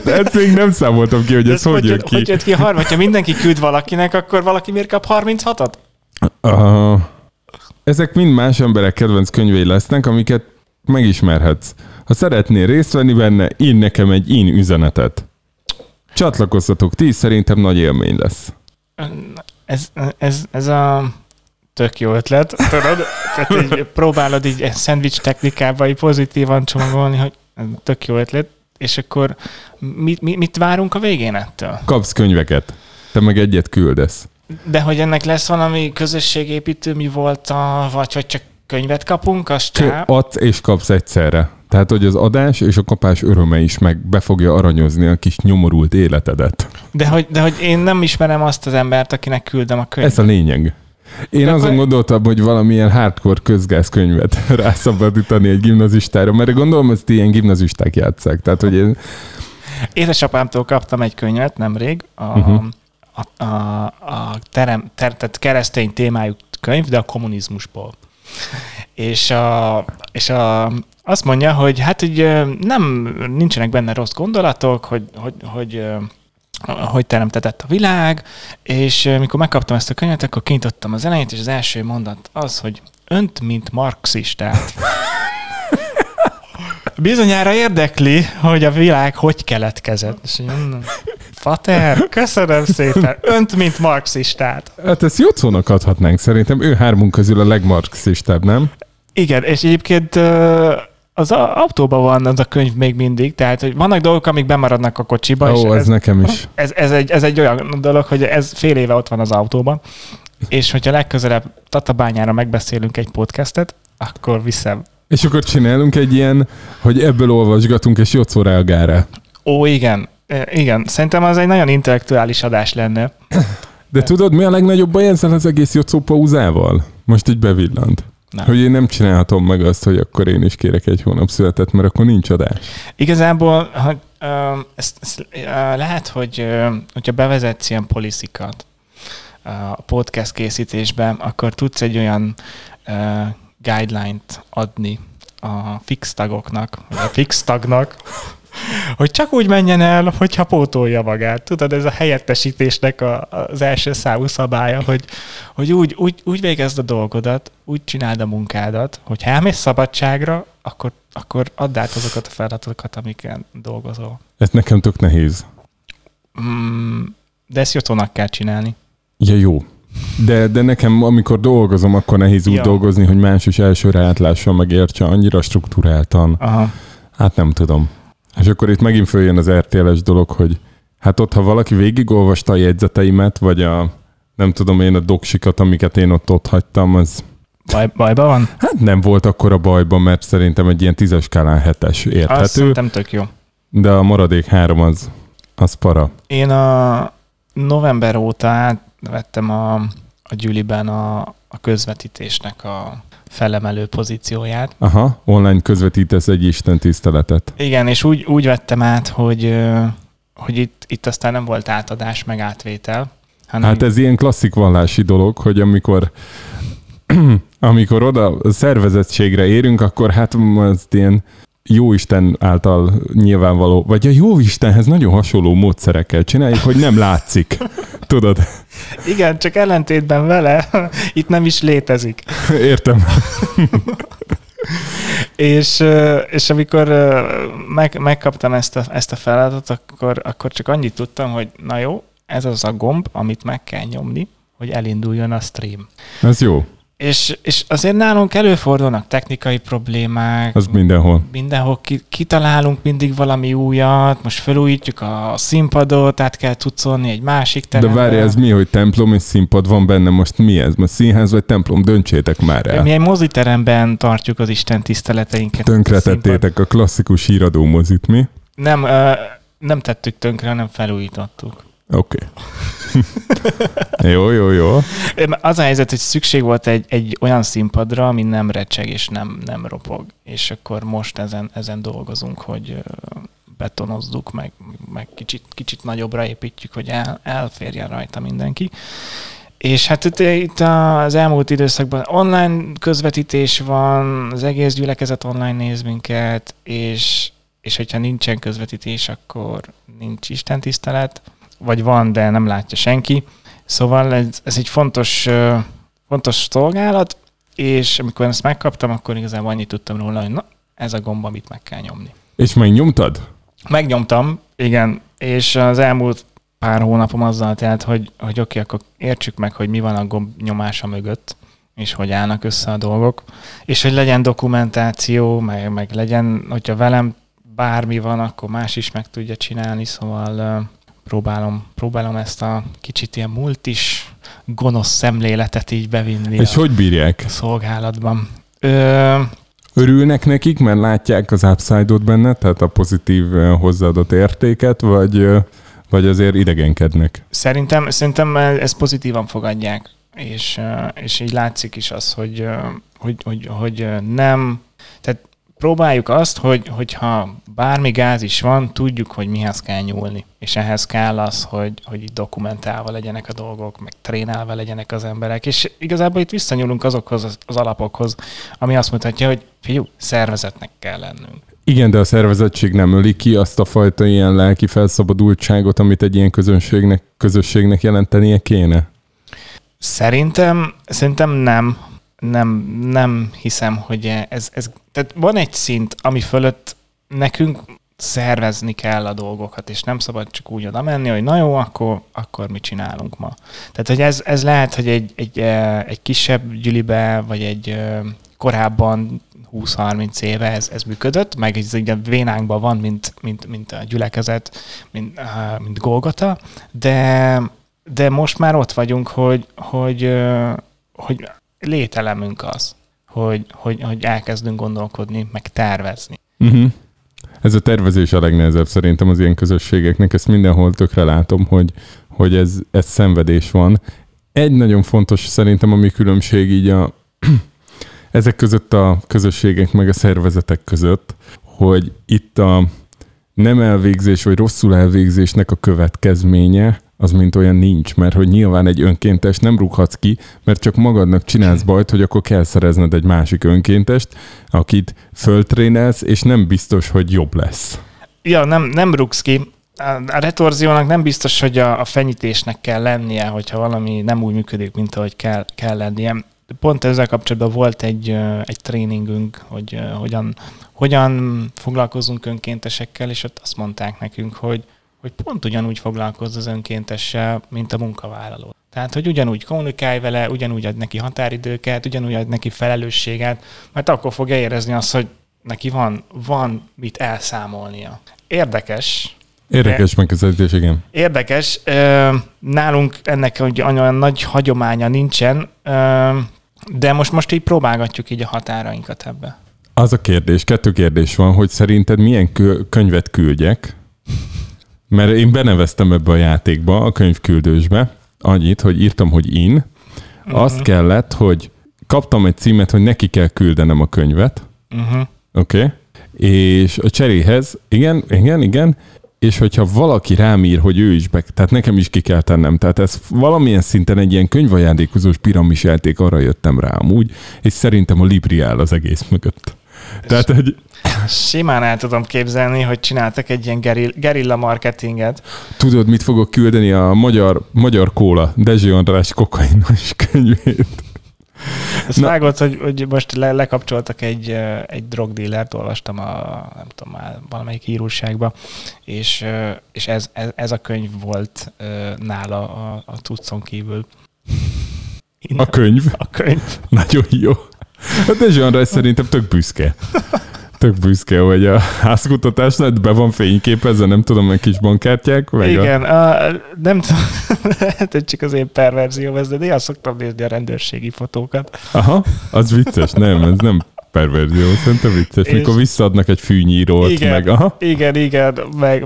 Ezt még nem számoltam ki, hogy ez hogy jött ki. Hogy jött ki? Ha mindenki küld valakinek, akkor valaki miért kap 36-at? Ezek mind más emberek kedvenc könyvei lesznek, amiket megismerhetsz. Ha szeretnél részt venni benne, írj nekem egy üzenetet. Csatlakozzatok ti, szerintem nagy élmény lesz. Ez a... Tök jó ötlet, tudod? Tehát így próbálod így szendvics technikába így pozitívan csomagolni, hogy tök jó ötlet, és akkor mit várunk a végén ettől? Kapsz könyveket, te meg egyet küldesz. De hogy ennek lesz valami közösségépítő, mi volt vagy csak könyvet kapunk, a stáb. Adsz és kapsz egyszerre. Tehát, hogy az adás és a kapás öröme is meg be fogja aranyozni a kis nyomorult életedet. De hogy én nem ismerem azt az embert, akinek küldöm a könyvet. Ez a lényeg. Én azon gondoltam, hogy valamilyen hardcore közgázkönyvet rászabadítani egy gimnazistára, mert gondolom, ezt ilyen gimnazisták játsszák. Tehát, hogy én... Édesapámtól kaptam egy könyvet nemrég, tehát keresztény témájú könyv, de a kommunizmusból. És azt mondja, hogy hát ugye nincsenek benne rossz gondolatok, hogy teremtetett a világ, és mikor megkaptam ezt a könyvet, akkor kinyitottam az elejét, és az első mondat az, hogy önt, mint marxistát. Bizonyára érdekli, hogy a világ hogy keletkezett. És mondom, Fater, köszönöm szépen, önt, mint marxistát. Hát ezt Jocónak adhatnánk, szerintem ő hármunk közül a legmarxistább, nem? Igen, és egyébként az autóban van az a könyv még mindig, tehát hogy vannak dolgok, amik bemaradnak a kocsiba. Ó, ez nekem is. Ez egy olyan dolog, hogy ez fél éve ott van az autóban, és hogyha legközelebb Tatabányára megbeszélünk egy podcastet, akkor viszem. És akkor csinálunk egy ilyen, hogy ebből olvasgatunk, és Jocó reagál rá. Ó, igen. Igen, szerintem az egy nagyon intellektuális adás lenne. De tudod, mi a legnagyobb baj ezzel az egész Jocó pauzával? Most így bevillant. Nem. Hogy én nem csinálhatom meg azt, hogy akkor én is kérek egy hónap születet, mert akkor nincs adás. Igazából lehet, hogyha bevezetsz ilyen policy-kat a podcast készítésben, akkor tudsz egy olyan guideline-t adni a fix tagoknak, vagy a fix tagnak, hogy csak úgy menjen el, hogyha pótolja magát. Tudod, ez a helyettesítésnek az első számú szabálya, hogy úgy végezd a dolgodat, úgy csináld a munkádat, hogy ha elmész szabadságra, akkor add át azokat a feladatokat, amiken dolgozol. Ez nekem tök nehéz. De ezt Jocónak kell csinálni. Ja, jó. De nekem, amikor dolgozom, akkor nehéz úgy dolgozni, hogy más is elsőre átlássam, megértse annyira struktúráltan. Aha. Hát nem tudom. És akkor itt megint följön az RTL-es dolog, hogy hát ott, ha valaki végigolvasta a jegyzeteimet, vagy a doksikat, amiket én ott hagytam, az... Bajban van? Hát nem volt akkora bajban, mert szerintem egy ilyen 10-es skálán 7-es érthető. Azt szerintem tök jó. De a maradék 3 az para. Én a november óta vettem a Gyüliben a közvetítésnek a felemelő pozícióját. Aha, online közvetítesz egy istentiszteletet. Igen, és úgy vettem át, hogy itt aztán nem volt átadás, meg átvétel. Hanem... Hát ez ilyen klasszik vallási dolog, hogy amikor oda szervezettségre érünk, akkor hát az ilyen jóisten által nyilvánvaló, vagy a jóistenhez nagyon hasonló módszerekkel csináljuk, hogy nem látszik. Tudod? Igen, csak ellentétben vele, itt nem is létezik. Értem. és amikor megkaptam ezt a feladatot, akkor csak annyit tudtam, hogy na jó, ez az a gomb, amit meg kell nyomni, hogy elinduljon a stream. Ez jó. És azért nálunk előfordulnak technikai problémák. Az mindenhol. Mindenhol kitalálunk mindig valami újat, most felújítjuk a színpadot, át kell tucolni egy másik teremben. De várj, ez mi, hogy templom és színpad van benne, most mi ez? Most színház vagy templom? Döntsétek már el. Mi egy moziteremben tartjuk az Isten tiszteleteinket. Tönkretettétek a klasszikus híradó mozit, mi? Nem tettük tönkre, hanem felújítottuk. Oké. Okay. Jó. Az a helyzet, hogy szükség volt egy olyan színpadra, ami nem recseg és nem ropog. És akkor most ezen dolgozunk, hogy betonozzuk, meg kicsit nagyobbra építjük, hogy elférjen rajta mindenki. És hát itt az elmúlt időszakban online közvetítés van, az egész gyülekezet online néz minket, és hogyha nincsen közvetítés, akkor nincs istentisztelet. Vagy van, de nem látja senki. Szóval ez egy fontos szolgálat, és amikor ezt megkaptam, akkor igazából annyit tudtam róla, hogy na, ez a gomb, amit meg kell nyomni. És megnyomtad? Megnyomtam, igen. És az elmúlt pár hónapom azzal telt, hogy oké, akkor értsük meg, hogy mi van a gomb nyomása mögött, és hogy állnak össze a dolgok, és hogy legyen dokumentáció, meg legyen, hogyha velem bármi van, akkor más is meg tudja csinálni, szóval... Próbálom ezt a kicsit ilyen multis, gonosz szemléletet így bevinni. És hogy bírják? Szolgálatban. Örülnek nekik, mert látják az upside-ot benne, tehát a pozitív hozzáadott értéket, vagy azért idegenkednek? Szerintem ezt pozitívan fogadják, és így látszik is az, hogy nem... Tehát próbáljuk azt, hogyha bármi gáz is van, tudjuk, hogy mihez kell nyúlni. És ehhez kell az, hogy dokumentálva legyenek a dolgok, meg trénálva legyenek az emberek. És igazából itt visszanyúlunk azokhoz az alapokhoz, ami azt mutatja, hogy figyelj, szervezetnek kell lennünk. Igen, de a szervezettség nem öli ki azt a fajta ilyen lelki felszabadultságot, amit egy ilyen közösségnek jelentenie kéne? Szerintem nem. Nem hiszem, hogy ez... Tehát van egy szint, ami fölött nekünk szervezni kell a dolgokat, és nem szabad csak úgy oda menni, hogy na jó, akkor mit csinálunk ma. Tehát, hogy ez lehet, hogy egy kisebb gyülibe, vagy egy korábban 20-30 éve ez működött, meg ez ugye vénánkban van, mint a gyülekezet, mint Golgota, de most már ott vagyunk, hogy lételemünk az, hogy elkezdünk gondolkodni, meg tervezni. Uh-huh. Ez a tervezés a legnehezebb szerintem az ilyen közösségeknek. Ezt mindenhol tökre látom, hogy ez szenvedés van. Egy nagyon fontos szerintem, ami különbség így ezek között a közösségek meg a szervezetek között, hogy itt a nem elvégzés vagy rosszul elvégzésnek a következménye az mint olyan nincs, mert hogy nyilván egy önkéntest nem rúghatsz ki, mert csak magadnak csinálsz bajt, hogy akkor kell szerezned egy másik önkéntest, akit föltrénelsz, és nem biztos, hogy jobb lesz. Ja, nem rúgsz ki. A retorziónak nem biztos, hogy a fenyítésnek kell lennie, hogyha valami nem úgy működik, mint ahogy kell lennie. Pont ezzel kapcsolatban volt egy tréningünk, hogy hogyan foglalkozunk önkéntesekkel, és ott azt mondták nekünk, hogy pont ugyanúgy foglalkozz az önkéntessel, mint a munkavállaló. Tehát, hogy ugyanúgy kommunikálj vele, ugyanúgy ad neki határidőket, ugyanúgy ad neki felelősséget, mert akkor fogja érezni azt, hogy neki van mit elszámolnia. Érdekes megközelítés, igen. Érdekes. Nálunk ennek olyan nagy hagyománya nincsen, de most így próbálgatjuk így a határainkat ebbe. Az a kérdés, 2 kérdés van, hogy szerinted milyen könyvet küldjek, mert én beneveztem ebbe a játékba, a könyvküldősbe, annyit, hogy írtam, hogy in. Azt kellett, hogy kaptam egy címet, hogy neki kell küldenem a könyvet. Oké. És a cseréhez, igen, és hogyha valaki rám ír, hogy ő is be, tehát nekem is ki kell tennem. Tehát ez valamilyen szinten egy ilyen könyvajándékozós piramis játék, arra jöttem rá amúgy, és szerintem a Libri áll az egész mögött. Tehát, hogy... Simán el tudom képzelni, hogy csináltak egy ilyen gerilla marketinget. Tudod, mit fogok küldeni? A magyar kóla, Dezső András kokainos könyvét. Ezt vágott, hogy most lekapcsoltak egy drogdílert, olvastam nem tudom már, valamelyik írúságba, és ez a könyv volt nála a cuccon kívül. A könyv? A könyv. Nagyon jó. Hát Dezső András szerintem tök büszke, hogy a házkutatásnál be van fényképezve, nem tudom, meg kis bankkártyák. Igen, nem tudom, lehet, hogy csak az én perverzióm ez, de néha szoktam nézni a rendőrségi fotókat. Aha, az vicces, nem, ez nem perverzió, szerintem vicces, mikor visszaadnak egy fűnyírót, igen, meg aha. Igen,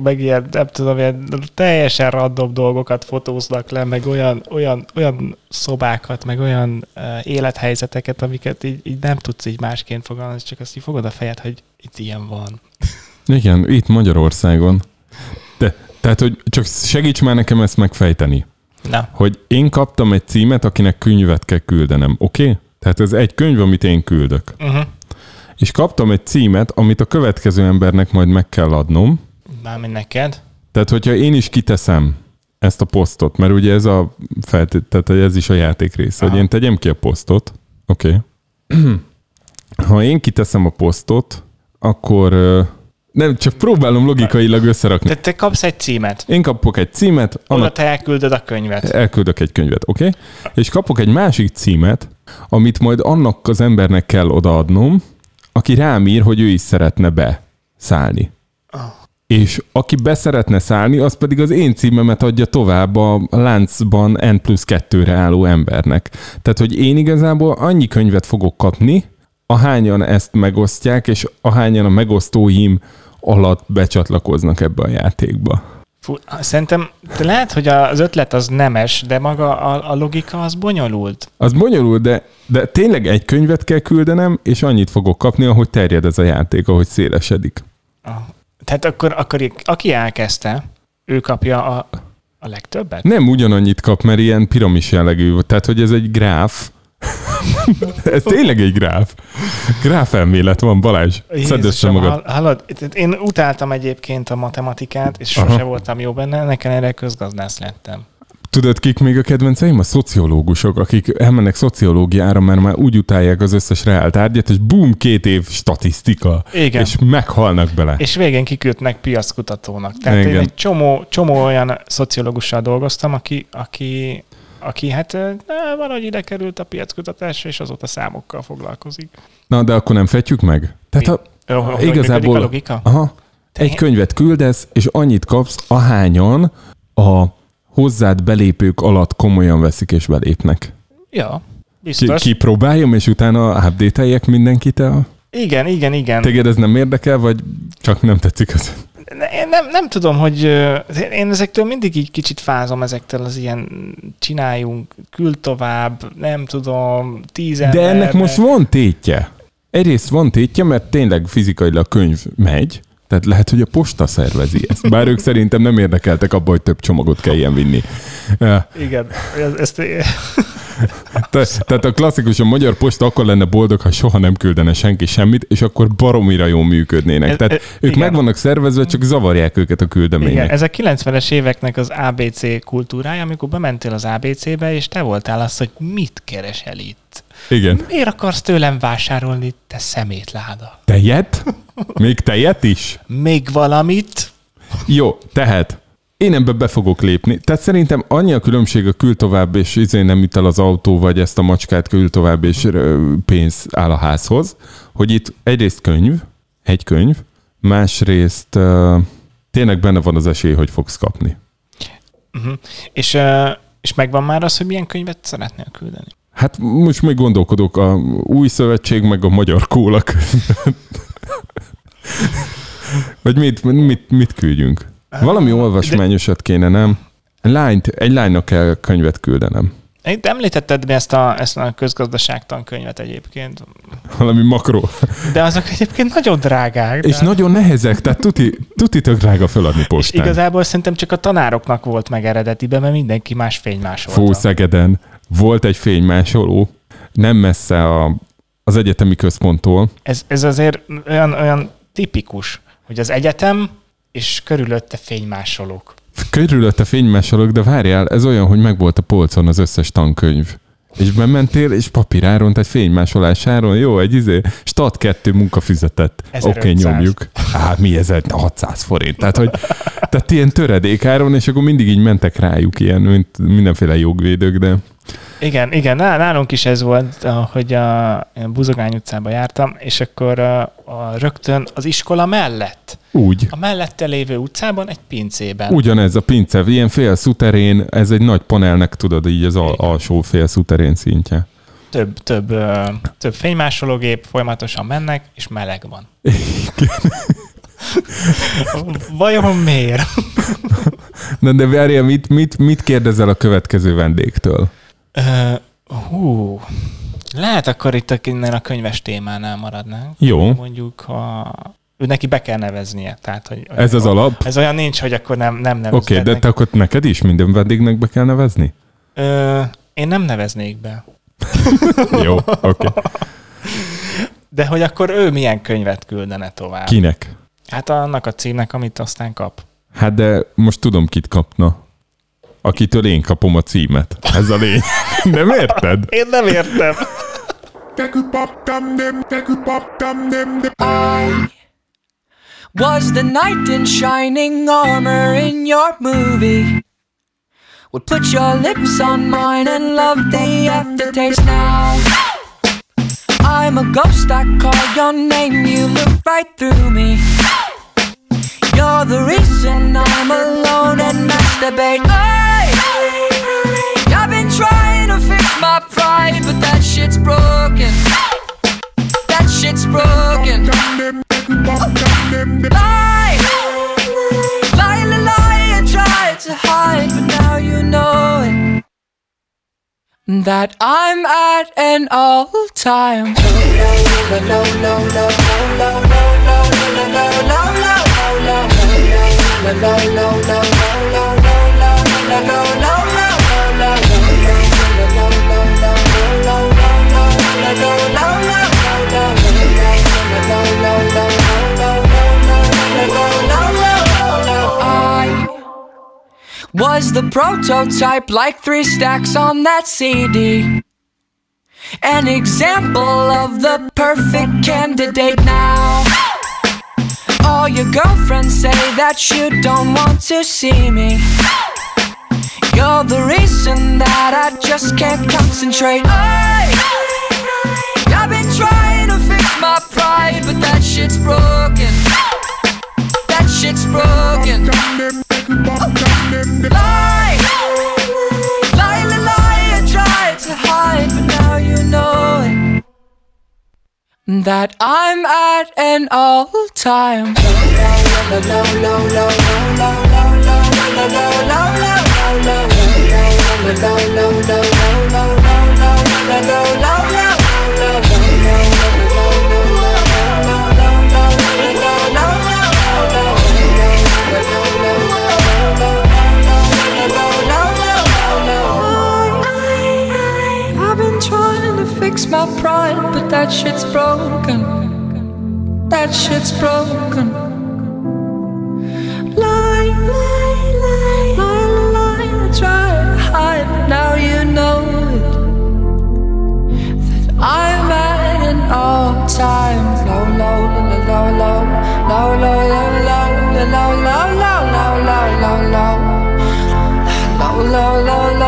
meg ilyen, nem tudom, ilyen teljesen random dolgokat fotóznak le, meg olyan szobákat, meg olyan élethelyzeteket, amiket így nem tudsz így másként fogalmazni, csak azt így fogod a fejed, hogy itt ilyen van. Igen, itt Magyarországon. De, tehát, hogy csak segíts már nekem ezt megfejteni. Na. Hogy én kaptam egy címet, akinek könyvet kell küldenem, oké? Tehát ez egy könyv, amit én küldök. Uh-huh. És kaptam egy címet, amit a következő embernek majd meg kell adnom. Mármint neked. Tehát, hogyha én is kiteszem ezt a posztot, mert ugye tehát ez is a játék része, hogy én tegyem ki a posztot. Oké. Okay. Ha én kiteszem a posztot, akkor... Nem, csak próbálom logikailag összerakni. Tehát te kapsz egy címet. Én kapok egy címet. Oda te elküldöd a könyvet. Elküldök egy könyvet, oké? Okay? És kapok egy másik címet, amit majd annak az embernek kell odaadnom, aki rám ír, hogy ő is szeretne beszállni. Oh. És aki beszeretne szállni, az pedig az én címemet adja tovább a láncban N+2-re álló embernek. Tehát, hogy én igazából annyi könyvet fogok kapni, ahányan ezt megosztják, és ahányan a megosztóim alatt becsatlakoznak ebbe a játékba. Fú, szerintem lehet, hogy az ötlet az nemes, de maga a logika az bonyolult. Az bonyolult, de tényleg egy könyvet kell küldenem, és annyit fogok kapni, ahogy terjed ez a játék, ahogy szélesedik. Tehát akkor aki elkezdte, ő kapja a legtöbbet? Nem ugyanannyit kap, mert ilyen piramis jellegű. Tehát, hogy ez egy gráf. Ez tényleg egy gráf. Gráf elmélet van, Balázs. Szedd össze magad. Hallod, én utáltam egyébként a matematikát, és sose voltam jó benne, nekem erre közgazdász lettem. Tudod, kik még a kedvenceim? A szociológusok, akik elmennek szociológiára, mert már úgy utálják az összes reáltárgyat, és boom, 2 év statisztika. Igen. És meghalnak bele. És végén kiküldnek piackutatónak. Tehát igen. Én egy csomó olyan szociológussal dolgoztam, aki hát valahogy ide került a piackutatásra, és azóta számokkal foglalkozik. Na, de akkor nem fedjük meg? Tehát igazából a logika? Aha, egy könyvet küldesz, és annyit kapsz, ahányan a hozzád belépők alatt komolyan veszik és belépnek. Ja, biztos. Kipróbáljam, és utána update-eljek mindenkit el? Igen. Téged ez nem érdekel, vagy csak nem tetszik az? Én nem tudom, hogy én ezektől mindig így kicsit fázom, ezektől az ilyen csináljunk, küld tovább, nem tudom, 10 ember. De ennek most van tétje. Egyrészt van tétje, mert tényleg fizikailag könyv megy, tehát lehet, hogy a posta szervezi ezt. Bár ők szerintem nem érdekeltek abba, hogy több csomagot kelljen vinni. Igen, ezt... Tehát a klasszikus, a magyar posta akkor lenne boldog, ha soha nem küldene senki semmit, és akkor baromira jól működnének. Tehát ők igen. Meg vannak szervezve, csak zavarják őket a küldemények. Igen, ez a 90-es éveknek az ABC kultúrája, amikor bementél az ABC-be, és te voltál az, hogy mit keresel itt? Igen. Miért akarsz tőlem vásárolni, te szemétláda? Tejet? Még tejet is? Még valamit? Jó, tehet. Én ebbe be fogok lépni. Tehát szerintem annyi a különbség a küld tovább, és nem üt el az autó, vagy ezt a macskát küld tovább, és pénz áll a házhoz, hogy itt egyrészt egy könyv, másrészt tényleg benne van az esély, hogy fogsz kapni. Uh-huh. És megvan már az, hogy milyen könyvet szeretnél küldeni? Hát most még gondolkodok, a Új Szövetség meg a Magyar Kóla könyvet. Vagy mit küldjünk? Valami olvasmányosat kéne, nem? Egy lánynak kell könyvet küldenem. De említetted ezt a közgazdaságtankönyvet egyébként. Valami makró. De azok egyébként nagyon drágák. De... És nagyon nehezek, tehát tuti tök drága feladni postán. És igazából szerintem csak a tanároknak volt meg eredetiben, mert mindenki más fénymásolta. Fú, Szegeden volt egy fénymásoló, nem messze az egyetemi központtól. Ez azért olyan tipikus, hogy az egyetem... és körülötte fénymásolók. De várjál, ez olyan, hogy megvolt a polcon az összes tankönyv. És bementél, és papíráron, tehát fénymásolásáron, jó, egy Stat 2 munkafüzetet. Oké, nyomjuk. Mi 1600 forint. Tehát ilyen töredékáron, és akkor mindig így mentek rájuk ilyen, mint mindenféle jogvédők, de... Igen, nálunk is ez volt, hogy a Buzogány utcában jártam, és akkor rögtön az iskola mellett. Úgy. A mellette lévő utcában egy pincében. Ugyanez a pince, ilyen félszuterén, ez egy nagy panelnek, tudod, így az alsó félszuterén szintje. Több fénymásológép, folyamatosan mennek, és meleg van. Igen. Vajon miért? Na de várjál, mit kérdezel a következő vendégtől? Lehet akkor itt innen a könyves témánál maradnánk. Jó. Mondjuk, ha... Neki be kell neveznie. Tehát, hogy olyan, ez az alap? Ez olyan nincs, hogy akkor nem neveznek. Oké, de te akkor neked is minden vendégnek be kell nevezni? Én nem neveznék be. Jó, oké. De hogy akkor ő milyen könyvet küldene tovább? Kinek? Hát annak a címnek, amit aztán kap. Hát de most tudom, kit kapna. Akitől én kapom a címet. Ez a lény. Nem érted? Én nem értem. Was the knight in shining armor in your movie? Would put your lips on mine and love the aftertaste now. I'm a ghost, I call your name, you look right through me. You're the reason I'm alone and masturbate. I've been trying to fix my pride, but that shit's broken. That that I'm at an all-time was the prototype, like 3 stacks on that CD, an example of the perfect candidate. Now all your girlfriends say that you don't want to see me. You're the reason that I just can't concentrate. I've been trying to fix my pride, but that shit's broken. That shit's broken. Lie, I tried to hide, but now you know it, that I'm at an all-time my pride, but that shit's broken. That shit's broken. Lie, lie, lie, lie, lie. I tried to hide, but now you know it, that I'm at an all-time low, low, low, low, low, low, low, low, low, low, low, low, low, low, low, low.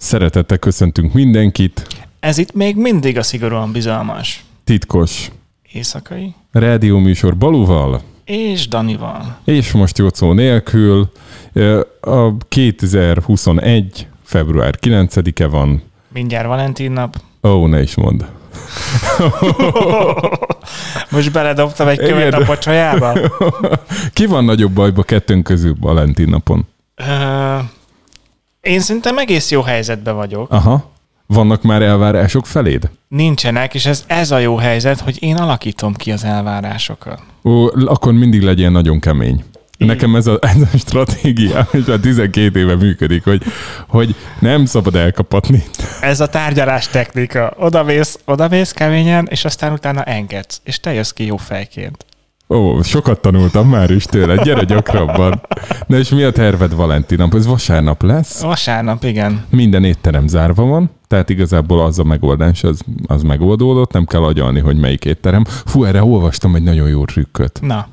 Szeretettel köszöntünk mindenkit. Ez itt még mindig a szigorúan bizalmas, titkos éjszakai rádióműsor Balúval és Danival. És most Jocó nélkül. A 2021. február 9-e van. Mindjárt Valentin nap. Ó, ne is mondd. Most beledobtam egy követ a pocsajába. Ki van nagyobb bajba kettőnk közül Valentin napon? Én szerintem egész jó helyzetben vagyok. Aha. Vannak már elvárások feléd? Nincsenek, és ez a jó helyzet, hogy én alakítom ki az elvárásokat. Ó, akkor mindig legyen nagyon kemény. Nekem ez a stratégia, és a 12 éve működik, hogy nem szabad elkapatni. Ez a tárgyalás technika. Odamész keményen, és aztán utána engedsz. És te jössz ki jó fejként. Ó, sokat tanultam már is tőle, gyere gyakrabban. Na és mi a terved Valentin nap? Ez vasárnap lesz? Vasárnap, igen. Minden étterem zárva van, tehát igazából az a megoldás, az megoldódott, nem kell agyalni, hogy melyik étterem. Fú, erre olvastam egy nagyon jó trükköt. Na.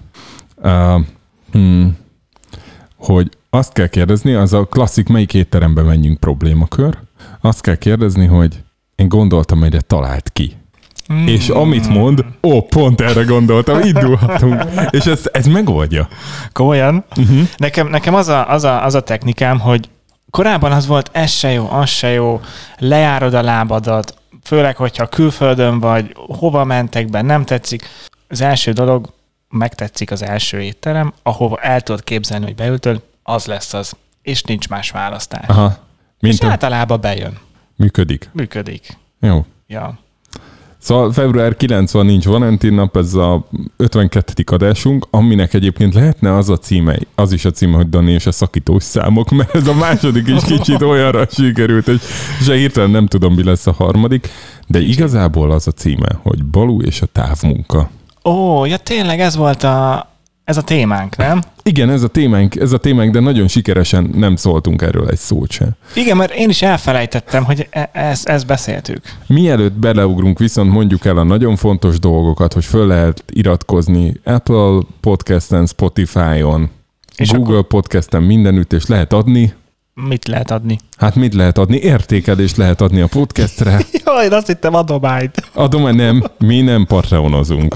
Hogy azt kell kérdezni, az a klasszik melyik étterembe menjünk problémakör, azt kell kérdezni, hogy én gondoltam, hogy talált ki. És amit mond, pont erre gondoltam, indulhatunk. És ez megoldja. Komolyan? Uh-huh. Nekem az a technikám, hogy korábban az volt, ez se jó, lejárod a lábadat, főleg, hogyha külföldön vagy, hova mentek be, nem tetszik. Az első dolog, megtetszik az első étterem, ahova el tudod képzelni, hogy beültöd, az lesz az. És nincs más választás. Aha. És általában bejön. Működik. Jó. Ja. Szóval február 9-ban nincs Valentin nap, ez a 52. adásunk, aminek egyébként lehetne az a címe, az is a címe, hogy Dani és a szakítós számok, mert ez a második is kicsit olyanra sikerült, hogy se hirtelen nem tudom, mi lesz a harmadik, de igazából az a címe, hogy Balú és a távmunka. Ó, ja tényleg ez volt ez a témánk, nem? Igen, ez a témánk, de nagyon sikeresen nem szóltunk erről egy szót sem. Igen, mert én is elfelejtettem, hogy ezt beszéltük. Mielőtt beleugrunk, viszont mondjuk el a nagyon fontos dolgokat, hogy föl lehet iratkozni Apple Podcasten, Spotify-on, és Google Podcasten, mindenütt, és lehet adni. Mit lehet adni? Hát mit lehet adni? Értékelést lehet adni a podcastre. Jaj, én azt hittem adományt. Adomány nem, mi nem patreonozunk.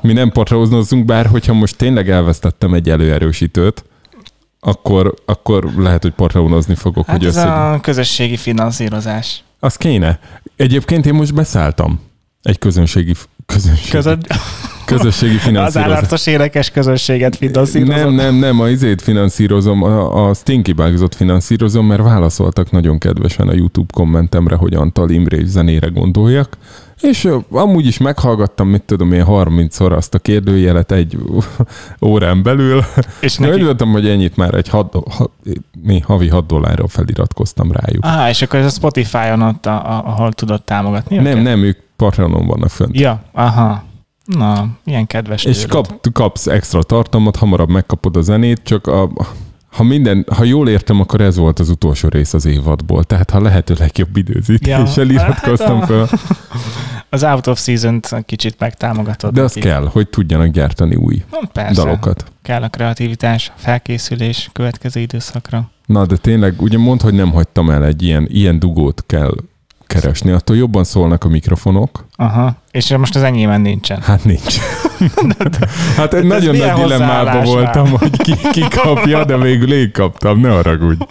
Mi nem patreonozunk, bár hogyha most tényleg elvesztettem egy előerősítőt, akkor lehet, hogy patreonozni fogok. Hát hogy ez a közösségi finanszírozás. Az kéne. Egyébként én most beszálltam egy közösségi finanszírozás. Az állarcos énekes közösséget finanszírozom. Nem, a izét finanszírozom, a Stinky Bugs-ot finanszírozom, mert válaszoltak nagyon kedvesen a YouTube kommentemre, hogy Antal Imre és zenére gondoljak, és amúgy is meghallgattam, mit tudom én, 30-szor azt a kérdőjelet egy órán belül, és örültem, hogy ennyit már egy havi $6 feliratkoztam rájuk. Ah, és akkor ez a Spotify-on ott, ahol tudod támogatni? Nem, ők Patreonon vannak fönt. Ja, aha. Na, ilyen kedves. És kapsz extra tartalmat, hamarabb megkapod a zenét, csak ha jól értem, akkor ez volt az utolsó rész az évadból. Tehát ha lehető legjobb időzítéssel iratkoztam fel. Az Out of Season-t kicsit megtámogatod. De az kell, hogy tudjanak gyártani új dalokat. Kell a kreativitás, felkészülés következő időszakra. Na, de tényleg, ugye mondd, hogy nem hagytam el egy ilyen dugót kell keresni. Attól jobban szólnak a mikrofonok. Aha. És most az enyémben nincsen. Hát nincs. Hát egy nagyon nagy dilemmában voltam, hogy ki kapja, de végül én kaptam, ne haragudj.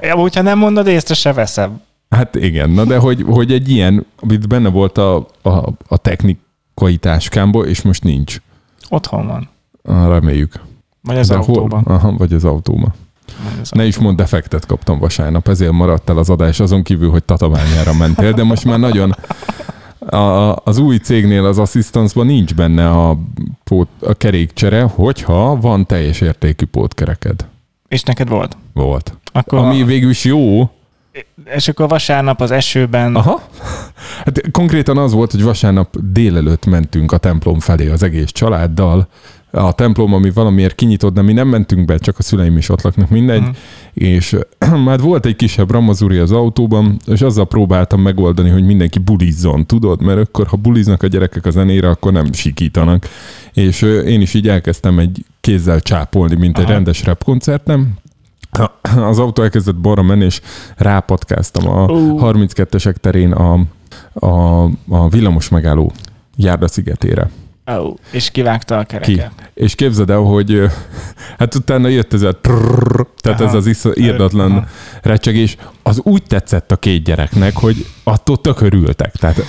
Ja, hogyha nem mondod, észre se veszem. Hát igen, na de hogy egy ilyen, itt benne volt a technikai táskámból, és most nincs. Otthon van. Reméljük. Vagy az autóban. Aha, vagy az autóban. Ne is mondd, defektet kaptam vasárnap, ezért maradt el az adás, azon kívül, hogy tatabányára mentél, de most már nagyon az új cégnél az asszisztancban nincs benne a kerékcsere, hogyha van teljes értékű pótkereked. És neked volt? Volt. Akkor ami végül is jó. És akkor vasárnap az esőben... Aha. Hát konkrétan az volt, hogy vasárnap délelőtt mentünk a templom felé az egész családdal. A templom, ami valamiért kinyitott, de mi nem mentünk be, csak a szüleim is ott laknak, mindegy. Mm. És már volt egy kisebb ramazuri az autóban, és azzal próbáltam megoldani, hogy mindenki bulizzon, tudod? Mert akkor, ha buliznak a gyerekek a zenére, akkor nem sikítanak. És én is így elkezdtem egy kézzel csápolni, mint egy rendes rapkoncertem. Az autó elkezdett balra menni, és rápatkáztam a 32-esek terén a villamos megálló járda szigetére. És kivágta a kereket. És képzeld el, hogy hát utána jött ez a trrrr, tehát ez az írdatlan recsegés. Az úgy tetszett a két gyereknek, hogy attól tök örültek. Tehát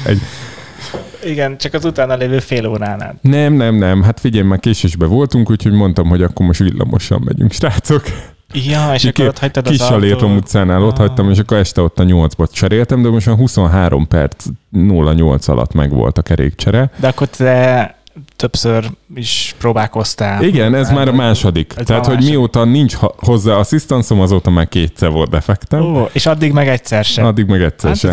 igen, csak az utána lévő fél óránál. Nem, hát figyelj, már késésben voltunk, úgyhogy mondtam, hogy akkor most villamosan megyünk, srácok. Ja, és akkor ott hagytad az autót. Kissalétom utcánál ott hagytam, és akkor este ott a 8-ba cseréltem, de most már 23 perc 08 alatt megvolt a kerékcsere. De akkor te többször is próbálkoztál. Igen, ez már a második. Tehát, hogy mióta nincs hozzá asszisztanszom, azóta már kétszer volt defektem. És addig meg egyszer sem.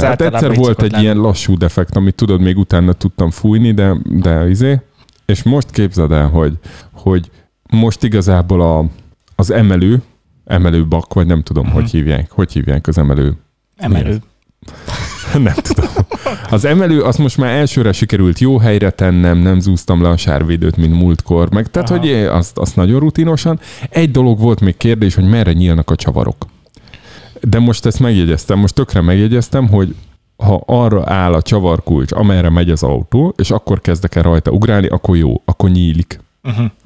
Hát egyszer volt egy ilyen lassú defekt, amit tudod, még utána tudtam fújni, de és most képzeld el, hogy most igazából az emelőbak, vagy nem tudom, hogy hívják az emelő. Emelő. Nem tudom. Az emelő, azt most már elsőre sikerült jó helyre tennem, nem zúztam le a sárvédőt, mint múltkor, meg tehát, hogy azt nagyon rutinosan. Egy dolog volt még kérdés, hogy merre nyílnak a csavarok. De most ezt megjegyeztem, most tökre megjegyeztem, hogy ha arra áll a csavarkulcs, amerre megy az autó, és akkor kezdek el rajta ugrálni, akkor jó, akkor nyílik.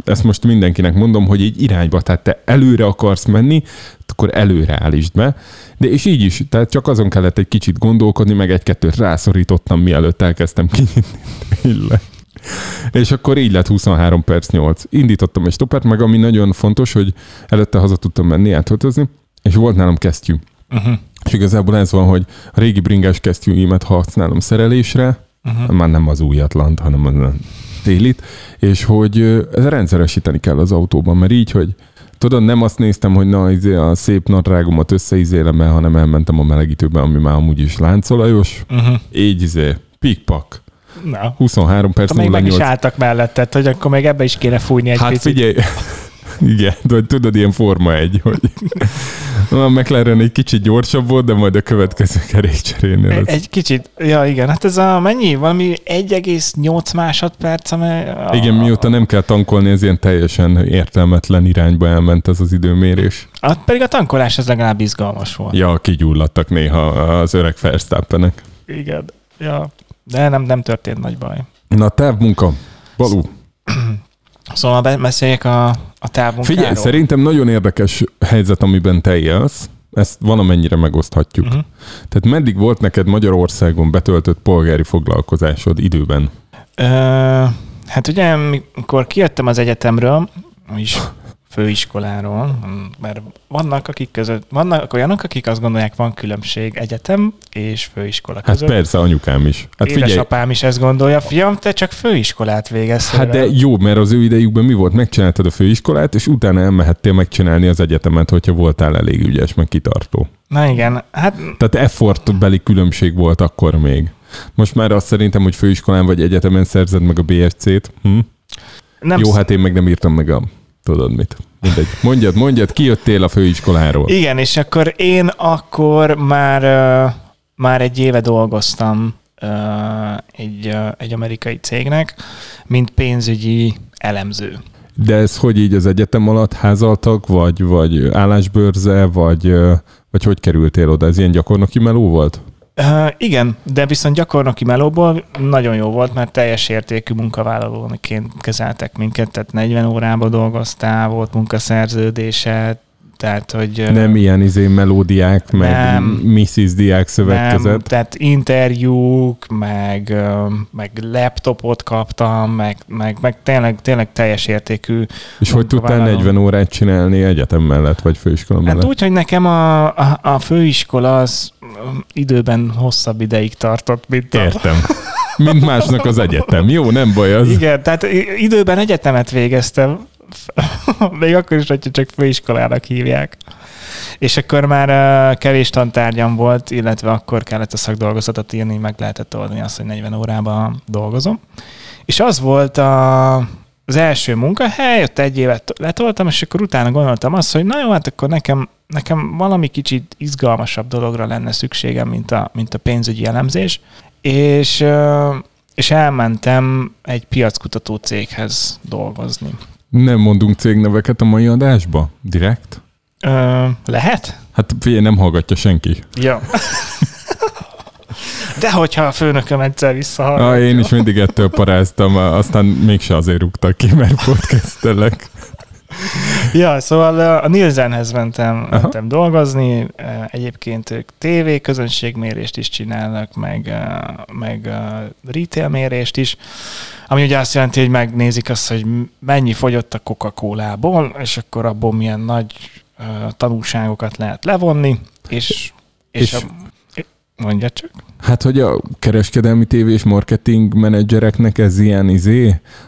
Ezt most mindenkinek mondom, hogy így irányba, tehát te előre akarsz menni, akkor előre állítsd be. De és így is, tehát csak azon kellett egy kicsit gondolkodni, meg egy-kettőt rászorítottam, mielőtt elkezdtem kinyitni. És akkor így lett 23 perc 8. Indítottam egy stoppert, meg ami nagyon fontos, hogy előtte haza tudtam menni, átöltözni, és volt nálam kesztyű. És igazából ez van, hogy a régi bringás kesztyűimet használom szerelésre, már nem az újatlant, hanem az télit, és hogy rendszeresíteni kell az autóban, mert így, hogy tudod, nem azt néztem, hogy na, a szép nadrágomat összeizélem el, hanem elmentem a melegítőben, ami már amúgy is láncolajos, így pikpak. Na. 23 perc 08. Meg is álltak mellette, hogy akkor meg ebbe is kéne fújni egy picit. Hát figyelj, igen, vagy tudod, ilyen Forma 1, hogy a McLaren egy kicsit gyorsabb volt, de majd a következő kerékcserénél. Egy kicsit, ja igen, hát ez a mennyi? Valami 1,8 másodperc, amely... Igen, mióta nem kell tankolni, ez ilyen teljesen értelmetlen irányba elment ez az időmérés. Hát pedig a tankolás az legalább izgalmas volt. Ja, kigyulladtak néha az öreg Verstappenek. Igen, ja, de nem történt nagy baj. Na, távmunka, Balú. Szóval beszéljek a távmunkáról. Figyelj, szerintem nagyon érdekes helyzet, amiben te élsz. Ezt valamennyire megoszthatjuk. Uh-huh. Tehát meddig volt neked Magyarországon betöltött polgári foglalkozásod időben? Hát ugye, amikor kijöttem az egyetemről, és főiskoláról, mert vannak olyanok, akik azt gondolják, van különbség egyetem és főiskola között. Hát persze, anyukám is. Hát édesapám is ezt gondolja, fiam, te csak főiskolát végeztél. Hát de jó, mert az ő idejükben mi volt? Megcsináltad a főiskolát, és utána elmehettél megcsinálni az egyetemet, hogyha voltál elég ügyes, meg kitartó. Na igen. Hát... Tehát effortbeli különbség volt akkor még. Most már azt szerintem, hogy főiskolán vagy egyetemen szerzed meg a BSc-t. Jó, hát én meg nem írtam meg a... Tudod mit? Mindegy. Mondjad, kijöttél a főiskoláról. Igen, és akkor én már egy éve dolgoztam egy amerikai cégnek, mint pénzügyi elemző. De ez hogy így az egyetem alatt házaltak, vagy állásbörze, vagy hogy kerültél oda? Ez ilyen gyakornoki meló volt? Igen, de viszont gyakornoki melóból nagyon jó volt, mert teljes értékű munkavállalóként kezeltek minket, tehát 40 órában dolgoztál, volt munkaszerződése, tehát hogy... Nem ilyen melódiák, meg Mrs. Diák szövetkezet. Nem, tehát interjúk, meg laptopot kaptam, meg tényleg teljes értékű. És hogy tudtál 40 órát csinálni egyetem mellett, vagy főiskola mellett? Hát úgy, hogy nekem a főiskola az időben hosszabb ideig tartott, mint Értem. Mint másnak az egyetem. Jó, nem baj az. Igen, tehát időben egyetemet végeztem. Még akkor is, hogyha csak főiskolának hívják. És akkor már kevés tantárgyam volt, illetve akkor kellett a szakdolgozatot írni, meg lehetett oldani azt, hogy 40 órában dolgozom. És az volt az első munkahely, ott egy évet letoltam, és akkor utána gondoltam azt, hogy na jó, hát akkor nekem valami kicsit izgalmasabb dologra lenne szükségem, mint a pénzügyi elemzés. És elmentem egy piackutató céghez dolgozni. Nem mondunk cégneveket a mai adásba? Direkt? Lehet? Hát figyelj, nem hallgatja senki. Ja. De hogyha a főnököm egyszer visszahallgatja. Én is mindig ettől paráztam, aztán mégse azért rúgtak ki, mert podcastelek. Ja, szóval a Nielsenhez mentem dolgozni, egyébként ők TV közönségmérést is csinálnak, meg retail mérést is, ami ugye azt jelenti, hogy megnézik azt, hogy mennyi fogyott a Coca-Cola-ból, és akkor abból milyen nagy tanulságokat lehet levonni, és mondja csak. Hát, hogy a kereskedelmi tévés marketing menedzsereknek ez ilyen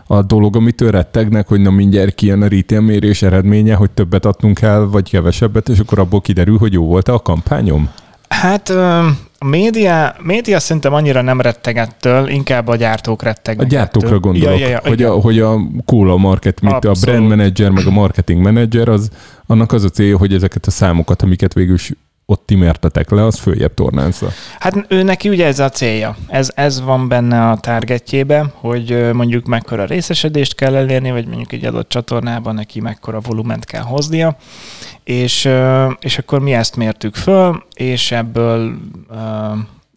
a dolog, amitől rettegnek, hogy na mindjárt kijön a retail mérés eredménye, hogy többet adnunk el, vagy kevesebbet, és akkor abból kiderül, hogy jó volt a kampányom? Hát a média szerintem annyira nem rettegettől, inkább a gyártók rettegnek. A gyártókra ettől. Gondolok, ja, hogy a kóla market, mint a brand manager, meg a marketing manager, annak az a cél, hogy ezeket a számokat, amiket végül is ott ti mértetek le, az följebb tornánszal. Hát ő neki ugye ez a célja. Ez van benne a targetjében, hogy mondjuk mekkora részesedést kell elérni, vagy mondjuk egy adott csatornában neki mekkora volument kell hoznia, és akkor mi ezt mértük föl, és ebből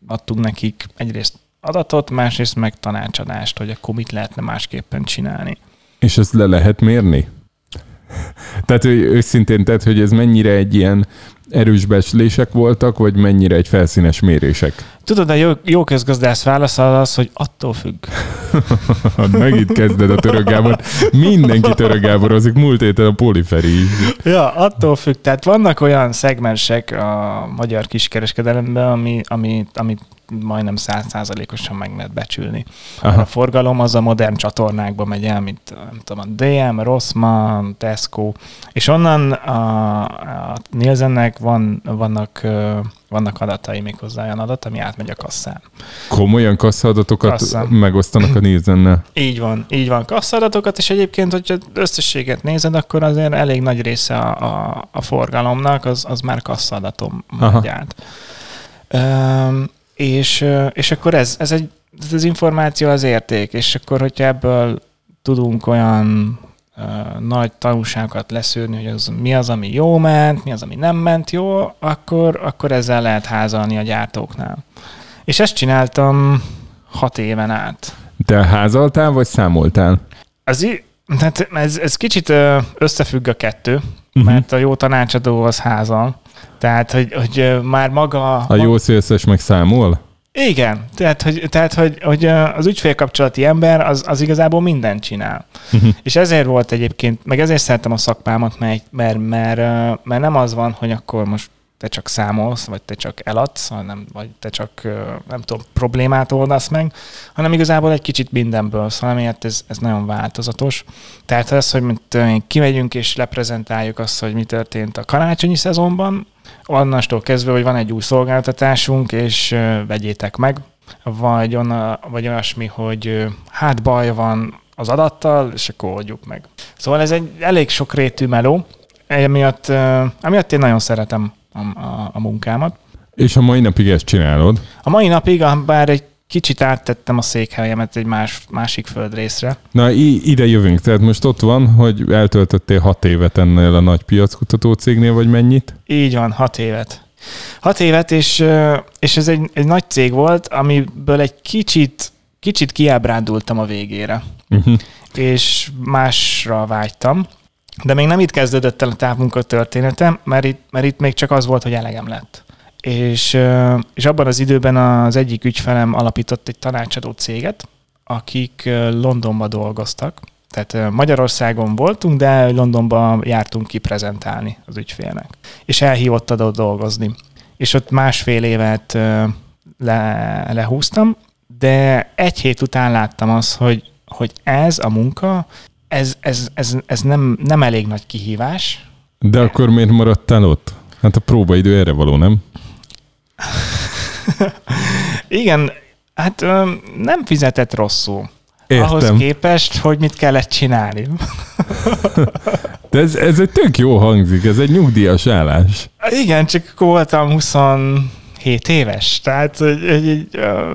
adtunk nekik egyrészt adatot, másrészt meg tanácsadást, hogy akkor mit lehetne másképpen csinálni. És ezt le lehet mérni? Tehát őszintén, hogy ez mennyire egy ilyen erős becslések voltak, vagy mennyire egy felszínes mérések? Tudod, a jó közgazdász válaszol az, hogy attól függ. Megint kezded a Török Gábor. Mindenki Török Gáborozik, múlt héten a Poliferi. Ja, attól függ. Tehát vannak olyan szegmensek a magyar kiskereskedelemben, ami majdnem 100%-osan meg lehet becsülni. A forgalom az a modern csatornákba megy el, mint nem tudom, a DM, Rossmann, Tesco, és onnan a Nielsennek vannak adatai, méghozzá olyan adat, ami átmegy a kasszán. Komolyan kasszáadatokat megosztanak a Nielsennel? Így van kasszáadatokat, és egyébként, hogyha összességet nézed, akkor azért elég nagy része a forgalomnak, az már kasszáadatom megy át. És akkor ez az információ az érték, és akkor, hogyha ebből tudunk olyan nagy tanulságokat leszűrni, hogy mi az, ami jó ment, mi az, ami nem ment jó, akkor ezzel lehet házalni a gyártóknál. És ezt csináltam 6 éven át. De házaltál, vagy számoltál? Tehát ez kicsit összefügg a kettő, mert a jó tanácsadó az házal. Tehát, hogy már maga... A jó szélszes meg számol? Igen. Tehát, hogy az ügyfélkapcsolati ember az igazából mindent csinál. És ezért volt egyébként, meg ezért szerettem a szakmámat, mert nem az van, hogy akkor most te csak számolsz, vagy te csak eladsz, vagy te csak, nem tudom, problémát oldasz meg, hanem igazából egy kicsit mindenből, szóval miért ez nagyon változatos. Tehát az, hogy kimegyünk és leprezentáljuk azt, hogy mi történt a karácsonyi szezonban, onnantól kezdve, hogy van egy új szolgáltatásunk, és vegyétek meg, vagy olyasmi, hogy hát baj van az adattal, és akkor oldjuk meg. Szóval ez egy elég sokrétű meló, emiatt én nagyon szeretem a munkámat. És a mai napig ezt csinálod? A mai napig, bár egy kicsit áttettem a székhelyemet egy másik földrészre. Na, ide jövünk. Tehát most ott van, hogy eltöltöttél 6 évet ennél a nagy piackutató cégnél, vagy mennyit? Így van, 6 évet. 6 évet, és ez egy nagy cég volt, amiből egy kicsit kiábrándultam a végére. És másra vágytam. De még nem itt kezdődött el a távmunka történetem, mert itt még csak az volt, hogy elegem lett. És abban az időben az egyik ügyfelem alapított egy tanácsadó céget, akik Londonba dolgoztak. Tehát Magyarországon voltunk, de Londonba jártunk ki prezentálni az ügyfélnek. És elhívott oda dolgozni. És ott 1,5 évet lehúztam, de 1 hét után láttam azt, hogy ez a munka, ez nem elég nagy kihívás. De akkor miért maradtál ott? Hát a próbaidő erre való, nem? Igen, hát nem fizetett rosszul. Értem. Ahhoz képest, hogy mit kellett csinálni. De ez egy tök jó hangzik, ez egy nyugdíjas állás. Igen, csak voltam 27 éves, tehát egy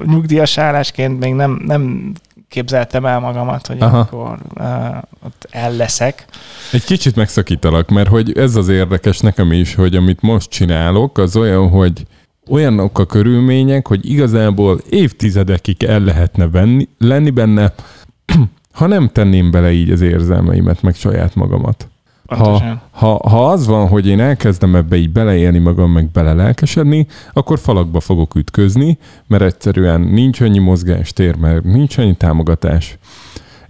nyugdíjas állásként még nem képzeltem el magamat, hogy akkor ott elleszek. Egy kicsit megszakítalak, mert hogy ez az érdekes nekem is, hogy amit most csinálok, az olyan, hogy olyanok a körülmények, hogy igazából évtizedekig el lehetne lenni benne, ha nem tenném bele így az érzelmeimet, meg saját magamat. Ha az van, hogy én elkezdem ebbe így beleélni magam, meg belelelkesedni, akkor falakba fogok ütközni, mert egyszerűen nincs annyi mozgástér, mert nincs annyi támogatás.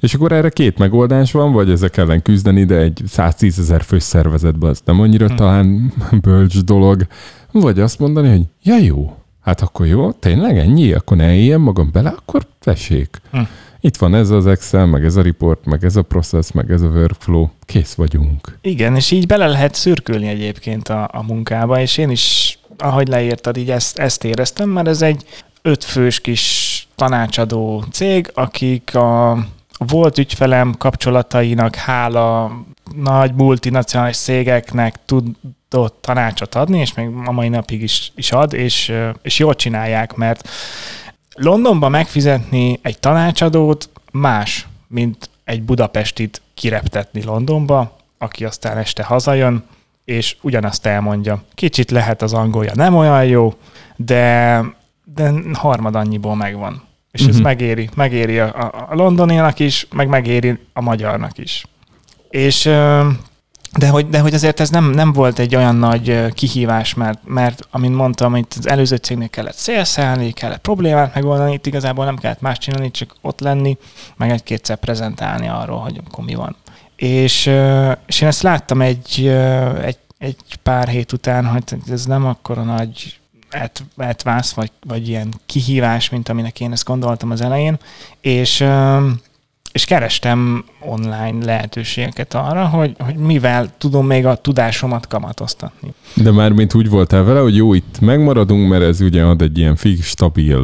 És akkor erre 2 megoldás van, vagy ezek ellen küzdeni, de egy 110 000 fős szervezetben az nem annyira talán bölcs dolog. Vagy azt mondani, hogy ja jó, hát akkor jó, tényleg ennyi, akkor ne éljen magam bele, akkor tessék. Itt van ez az Excel, meg ez a report, meg ez a process, meg ez a workflow, kész vagyunk. Igen, és így bele lehet szürkülni egyébként a munkába, és én is, ahogy leírtad, így ezt éreztem, mert ez egy 5 fős kis tanácsadó cég, akik a volt ügyfelem kapcsolatainak hála nagy multinacionális cégeknek tudott tanácsot adni, és még a mai napig is ad, és jól csinálják, mert Londonba megfizetni egy tanácsadót más, mint egy budapestit kireptetni Londonba, aki aztán este hazajön, és ugyanazt elmondja. Kicsit lehet az angolja nem olyan jó, de harmad annyiból megvan. És ez megéri a londoninak is, meg megéri a magyarnak is. És... De hogy azért ez nem volt egy olyan nagy kihívás, mert amint mondtam, itt az előző cégnél kellett szélszelni, kellett problémát megoldani, itt igazából nem kellett más csinálni, csak ott lenni, meg 1-2-szer prezentálni arról, hogy akkor mi van. És én ezt láttam egy pár hét után, hogy ez nem akkora nagy átvász, vagy ilyen kihívás, mint aminek én ezt gondoltam az elején, és kerestem online lehetőségeket arra, hogy mivel tudom még a tudásomat kamatoztatni. De már mint úgy voltál vele, hogy jó, itt megmaradunk, mert ez ugye ad egy ilyen fix, stabil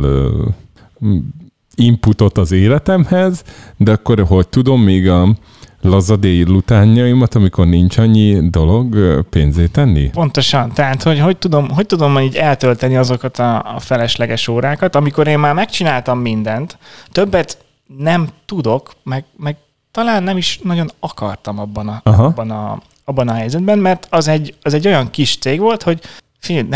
inputot az életemhez, de akkor, hogy tudom, még a laza délutánjaimat, amikor nincs annyi dolog, pénzé tenni? Pontosan. Tehát, hogy tudom így eltölteni azokat a felesleges órákat, amikor én már megcsináltam mindent, többet nem tudok, meg talán nem is nagyon akartam abban a helyzetben, mert az egy olyan kis cég volt, hogy figyelj,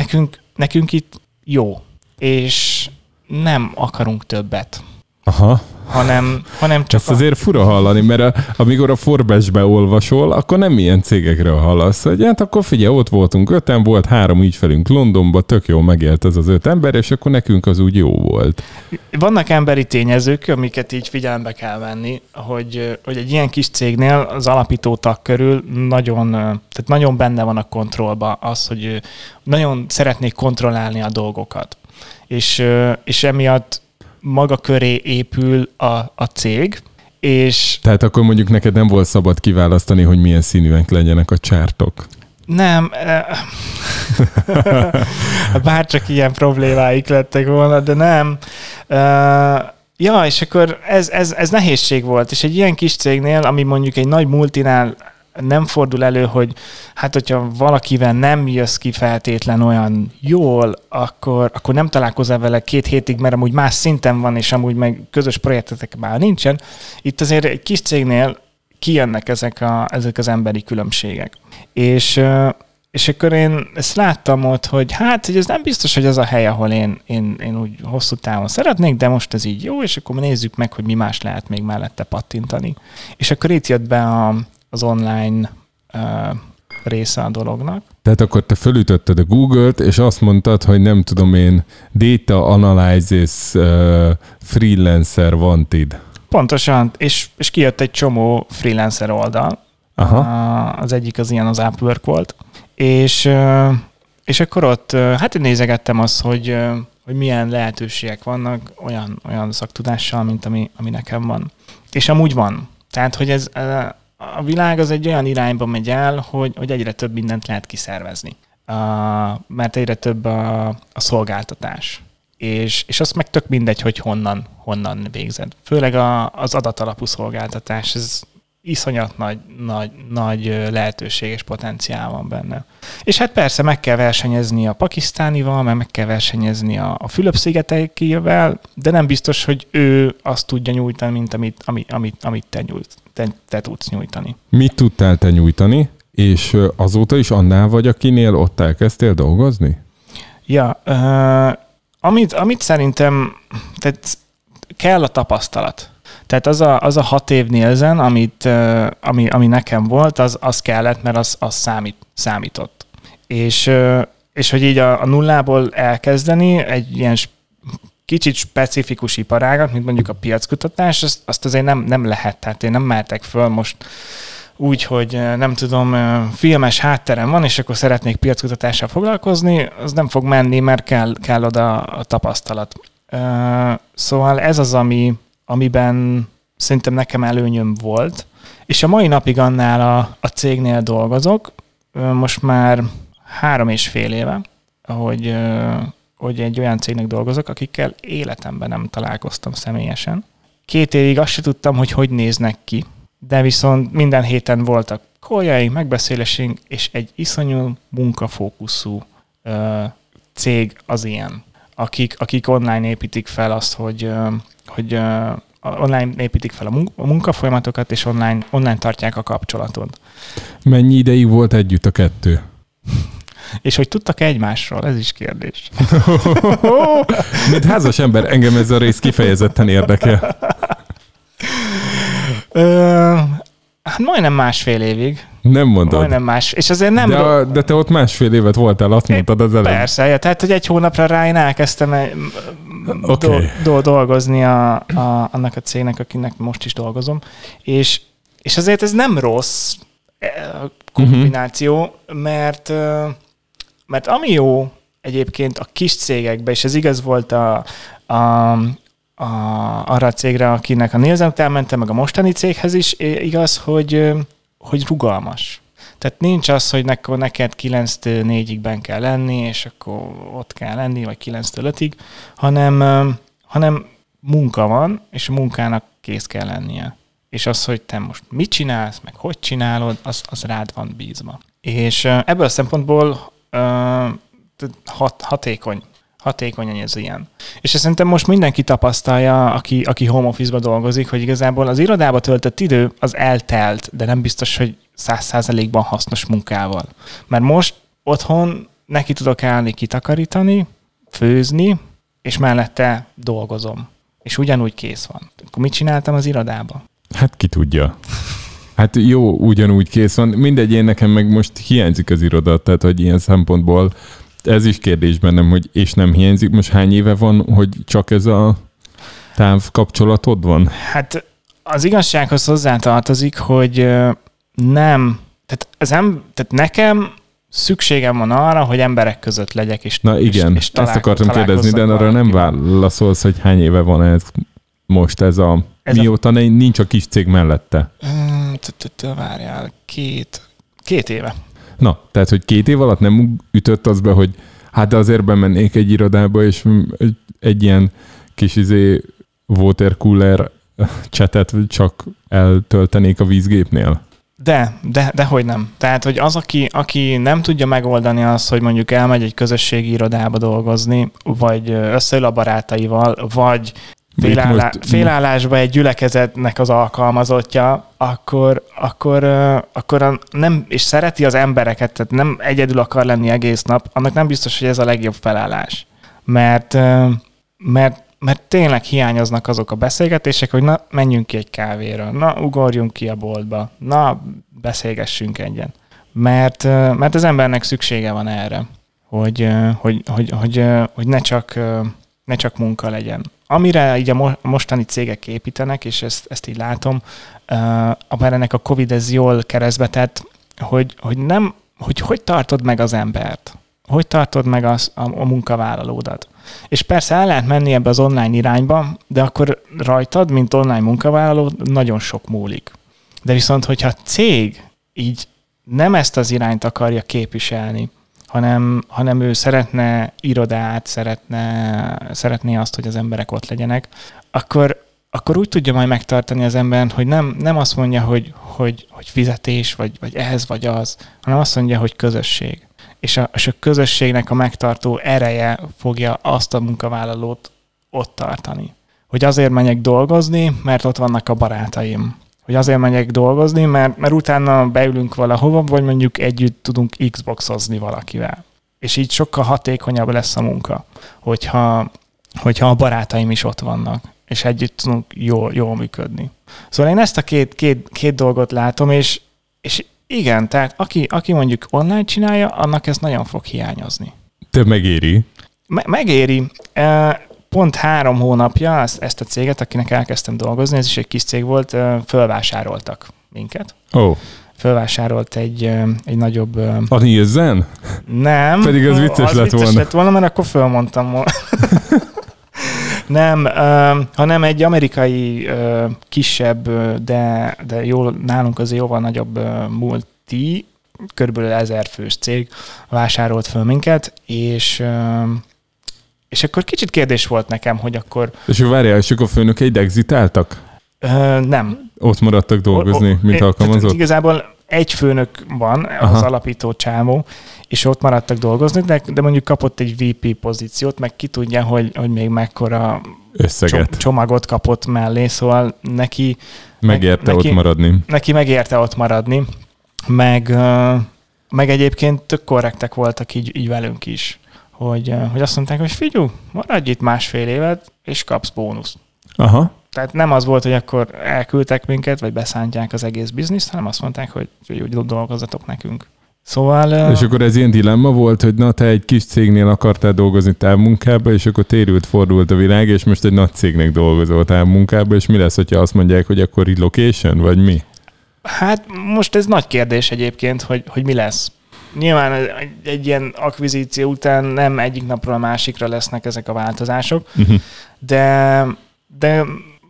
nekünk itt jó, és nem akarunk többet. Aha. Hanem csak... Ezt azért fura hallani, mert amikor a Forbes-be olvasol, akkor nem ilyen cégekre hallasz, hogy hát akkor figyelj, ott voltunk 5-en, volt 3 ügyfelünk Londonba, tök jól megélt ez az 5 ember, és akkor nekünk az úgy jó volt. Vannak emberi tényezők, amiket így figyelembe kell venni, hogy egy ilyen kis cégnél az alapító tag körül nagyon benne van a kontrollba az, hogy nagyon szeretnék kontrollálni a dolgokat. És emiatt maga köré épül a cég, és... Tehát akkor mondjuk neked nem volt szabad kiválasztani, hogy milyen színűek legyenek a csártok? Nem. Bárcsak ilyen problémáik lettek volna, de nem. Ja, és akkor ez nehézség volt, és egy ilyen kis cégnél, ami mondjuk egy nagy multinál nem fordul elő, hogy hát, hogyha valakivel nem jössz ki feltétlen olyan jól, akkor nem találkozol vele 2 hétig, mert amúgy más szinten van, és amúgy meg közös projektetek már nincsen. Itt azért egy kis cégnél kijönnek ezek az emberi különbségek. És akkor én ezt láttam ott, hogy hát, hogy ez nem biztos, hogy az a hely, ahol én úgy hosszú távon szeretnék, de most ez így jó, és akkor nézzük meg, hogy mi más lehet még mellette pattintani. És akkor itt jött be az online része a dolognak. Tehát akkor te fölütötted a Google-t, és azt mondtad, hogy nem tudom én, data analysis freelancer wanted. Pontosan, és kijött egy csomó freelancer oldal. Aha. Az egyik az ilyen az Upwork volt. És akkor ott, hát én nézegettem azt, hogy milyen lehetőségek vannak olyan szaktudással, mint ami nekem van. És amúgy van. Tehát, hogy ez... A világ az egy olyan irányba megy el, hogy egyre több mindent lehet kiszervezni, mert egyre több a szolgáltatás. És azt meg tök mindegy, hogy honnan végzed. Főleg az adatalapú szolgáltatás, ez iszonyat nagy lehetőség és potenciál van benne. És hát persze meg kell versenyezni a pakisztánival, meg kell versenyezni a Fülöp-szigetekivel, de nem biztos, hogy ő azt tudja nyújtani, mint amit te tudsz nyújtani. Mit tudtál te nyújtani, és azóta is annál vagy, akinél ott elkezdtél dolgozni? Ja, amit szerintem, tehát kell a tapasztalat. Tehát az a 6 év Nielsen, ami nekem volt, az kellett, mert az számított. És hogy így a nullából elkezdeni egy ilyen kicsit specifikus iparágat, mint mondjuk a piackutatás, azt azért nem lehet. Tehát én nem mertek föl most úgy, hogy nem tudom, filmes hátterem van, és akkor szeretnék piackutatással foglalkozni, az nem fog menni, mert kell oda a tapasztalat. Szóval ez az, amiben szerintem nekem előnyöm volt. És a mai napig annál a cégnél dolgozok, most már 3,5 éve, hogy egy olyan cégnek dolgozok, akikkel életemben nem találkoztam személyesen. 2 évig azt sem tudtam, hogy néznek ki, de viszont minden héten voltak calljaink, megbeszélésünk, és egy iszonyú munkafókuszú cég az ilyen, akik online építik fel azt, hogy online építik fel a munkafolyamatokat, és online tartják a kapcsolatot. Mennyi ideig volt együtt a 2? És hogy tudtak egymásról, ez is kérdés. Mint házas ember, engem ez a rész kifejezetten érdekel. Hát majdnem 1,5 évig. Nem mondod. Majdnem és azért nem... De te ott 1,5 évet voltál, azt mondtad az előbb. Persze, ja, tehát hogy 1 hónapra rá én elkezdtem dolgozni annak a cégnek, akinek most is dolgozom. És azért ez nem rossz kombináció, mert ami jó egyébként a kis cégekbe, és ez igaz volt arra a cégre, akinek a Nielsen után mentem, meg a mostani céghez is, igaz, hogy rugalmas. Tehát nincs az, hogy neked 9-től 4-ig ben kell lenni, és akkor ott kell lenni, vagy 9-től 5-ig, hanem munka van, és a munkának kész kell lennie. És az, hogy te most mit csinálsz, meg hogy csinálod, az rád van bízva. És ebből a szempontból hatékony ez ilyen. És szerintem most mindenki tapasztalja, aki home office-ba dolgozik, hogy igazából az irodába töltött idő az eltelt, de nem biztos, hogy 100%-ban hasznos munkával. Mert most otthon neki tudok állni kitakarítani, főzni, és mellette dolgozom. És ugyanúgy kész van. Akkor mit csináltam az irodába? Hát ki tudja. Hát jó, ugyanúgy kész van. Mindegy, én nekem meg most hiányzik az iroda, tehát hogy ilyen szempontból ez is kérdés bennem, hogy és nem hiányzik. Most hány éve van, hogy csak ez a távkapcsolatod van? Hát az igazsághoz hozzátartozik, hogy nem. Tehát nekem szükségem van arra, hogy emberek között legyek, és na igen, és ezt akartam kérdezni, de arra nem válaszolsz, hogy hány éve van ez most, ez mióta nincs a kis cég mellette. Várjál, két éve. Na, tehát, hogy 2 év alatt nem ütött az be, hogy hát azért bemennék egy irodába, és egy ilyen kis watercooler csetet csak eltöltenék a vízgépnél? De hogy nem. Tehát, hogy az, aki nem tudja megoldani azt, hogy mondjuk elmegy egy közösségi irodába dolgozni, vagy összeül a barátaival, vagy félállásba egy gyülekezetnek az alkalmazottja, akkor nem, és szereti az embereket, tehát nem egyedül akar lenni egész nap, annak nem biztos, hogy ez a legjobb felállás. Mert tényleg hiányoznak azok a beszélgetések, hogy na, menjünk ki egy kávéra, na, ugorjunk ki a boltba, na, beszélgessünk egyen. Mert az embernek szüksége van erre, hogy ne csak munka legyen. Amire így a mostani cégek építenek, és ezt így látom, abban ennek a Covid ez jól keresztbe tett, hogy tartod meg az embert? Hogy tartod meg a munkavállalódat? És persze el lehet menni ebbe az online irányba, de akkor rajtad, mint online munkavállaló, nagyon sok múlik. De viszont, hogyha a cég így nem ezt az irányt akarja képviselni, hanem ő szeretne irodát, szeretné azt, hogy az emberek ott legyenek, akkor úgy tudja majd megtartani az embert, hogy nem azt mondja, hogy fizetés, vagy ez, vagy az, hanem azt mondja, hogy közösség. És a közösségnek a megtartó ereje fogja azt a munkavállalót ott tartani. Hogy azért menjek dolgozni, mert ott vannak a barátaim. Hogy azért menjek dolgozni, mert utána beülünk valahova, vagy mondjuk együtt tudunk Xboxozni valakivel. És így sokkal hatékonyabb lesz a munka, hogyha a barátaim is ott vannak, és együtt tudunk jól működni. Szóval én ezt a két dolgot látom, és igen, tehát aki mondjuk online csinálja, annak ez nagyon fog hiányozni. Te megéri? Megéri. Pont 3 hónapja ezt a céget, akinek elkezdtem dolgozni, ez is egy kis cég volt, fölvásároltak minket. Oh. Fölvásárolt egy nagyobb... A Nielsen? Nem. Pedig az vicces lett volna. Az vicces lett volna, mert akkor fölmondtam volna. Nem, hanem egy amerikai kisebb, de jól, nálunk az jóval nagyobb multi, körülbelül 1000 fős cég vásárolt föl minket, és akkor kicsit kérdés volt nekem, hogy akkor... És várjál, és akkor a főnökeid exitáltak? Nem. Ott maradtak dolgozni, mint alkalmazott? Igazából egy főnök van, aha, az alapító csávó, és ott maradtak dolgozni, de mondjuk kapott egy VP pozíciót, meg ki tudja, hogy még mekkora összeget, csomagot kapott mellé, szóval neki... Megérte ott maradni. Neki megérte ott maradni, meg egyébként tök korrektek voltak így velünk is. Hogy azt mondták, hogy figyelj, maradj itt 1,5 évet, és kapsz bónusz. Aha. Tehát nem az volt, hogy akkor elküldtek minket, vagy beszántják az egész bizniszt, hanem azt mondták, hogy figyelj, dolgozzatok nekünk. Szóval... És akkor ez ilyen dilemma volt, hogy na, te egy kis cégnél akartál dolgozni távmunkába, és akkor térült, fordult a világ, és most egy nagy cégnek dolgozol távmunkába, és mi lesz, hogyha azt mondják, hogy akkor relocation, vagy mi? Hát most ez nagy kérdés egyébként, hogy mi lesz. Nyilván egy ilyen akvizíció után nem egyik napról a másikra lesznek ezek a változások, de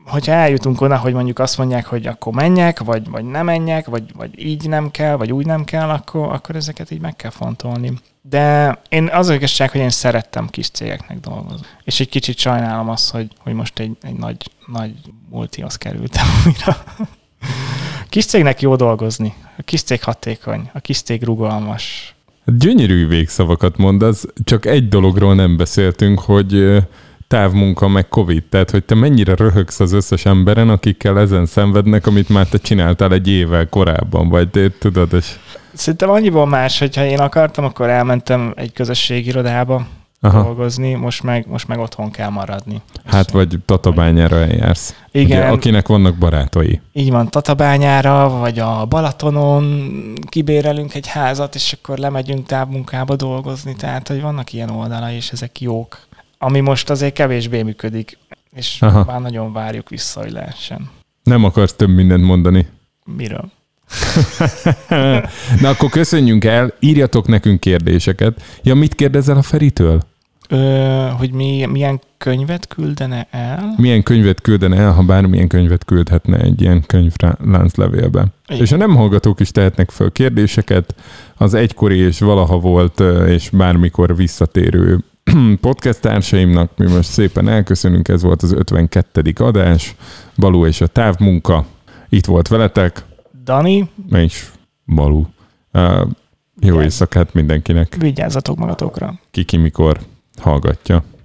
hogyha eljutunk oda, hogy mondjuk azt mondják, hogy akkor menjek, vagy nem menjek, vagy így nem kell, vagy úgy nem kell, akkor ezeket így meg kell fontolni. De én az igazság, hogy én szerettem kis cégeknek dolgozni. És egy kicsit sajnálom azt, hogy most egy nagy multihoz kerültem újra. Kis cégnek jó dolgozni. A kis cég hatékony, a kis cég rugalmas. Gyönyörű végszavakat mondasz, csak egy dologról nem beszéltünk, hogy távmunka meg Covid. Tehát, hogy te mennyire röhögsz az összes emberen, akikkel ezen szenvednek, amit már te csináltál egy évvel korábban, vagy tudod? És... Szerintem annyiból más, hogyha én akartam, akkor elmentem egy közösségirodába dolgozni, most meg otthon kell maradni. Hát, vagy Tatabányára eljársz. Igen. Ugye, akinek vannak barátai. Így van, Tatabányára, vagy a Balatonon kibérelünk egy házat, és akkor lemegyünk távmunkába dolgozni. Tehát, hogy vannak ilyen oldalai, és ezek jók. Ami most azért kevésbé működik, és már nagyon várjuk vissza, hogy lehessen. Nem akarsz több mindent mondani? Miről? Na akkor köszönjünk el, írjatok nekünk kérdéseket. Ja, mit kérdezel a Feritől? Hogy milyen könyvet küldene el? Milyen könyvet küldene el, ha bármilyen könyvet küldhetne egy ilyen könyvlánclevélbe. És a nem hallgatók is tehetnek föl kérdéseket, az egykori és valaha volt, és bármikor visszatérő podcast társaimnak mi most szépen elköszönünk, ez volt az 52. adás, Balú és a távmunka, itt volt veletek. Dani. És Balú. Jó éjszakát mindenkinek. Vigyázzatok magatokra. Ki mikor hallgatja.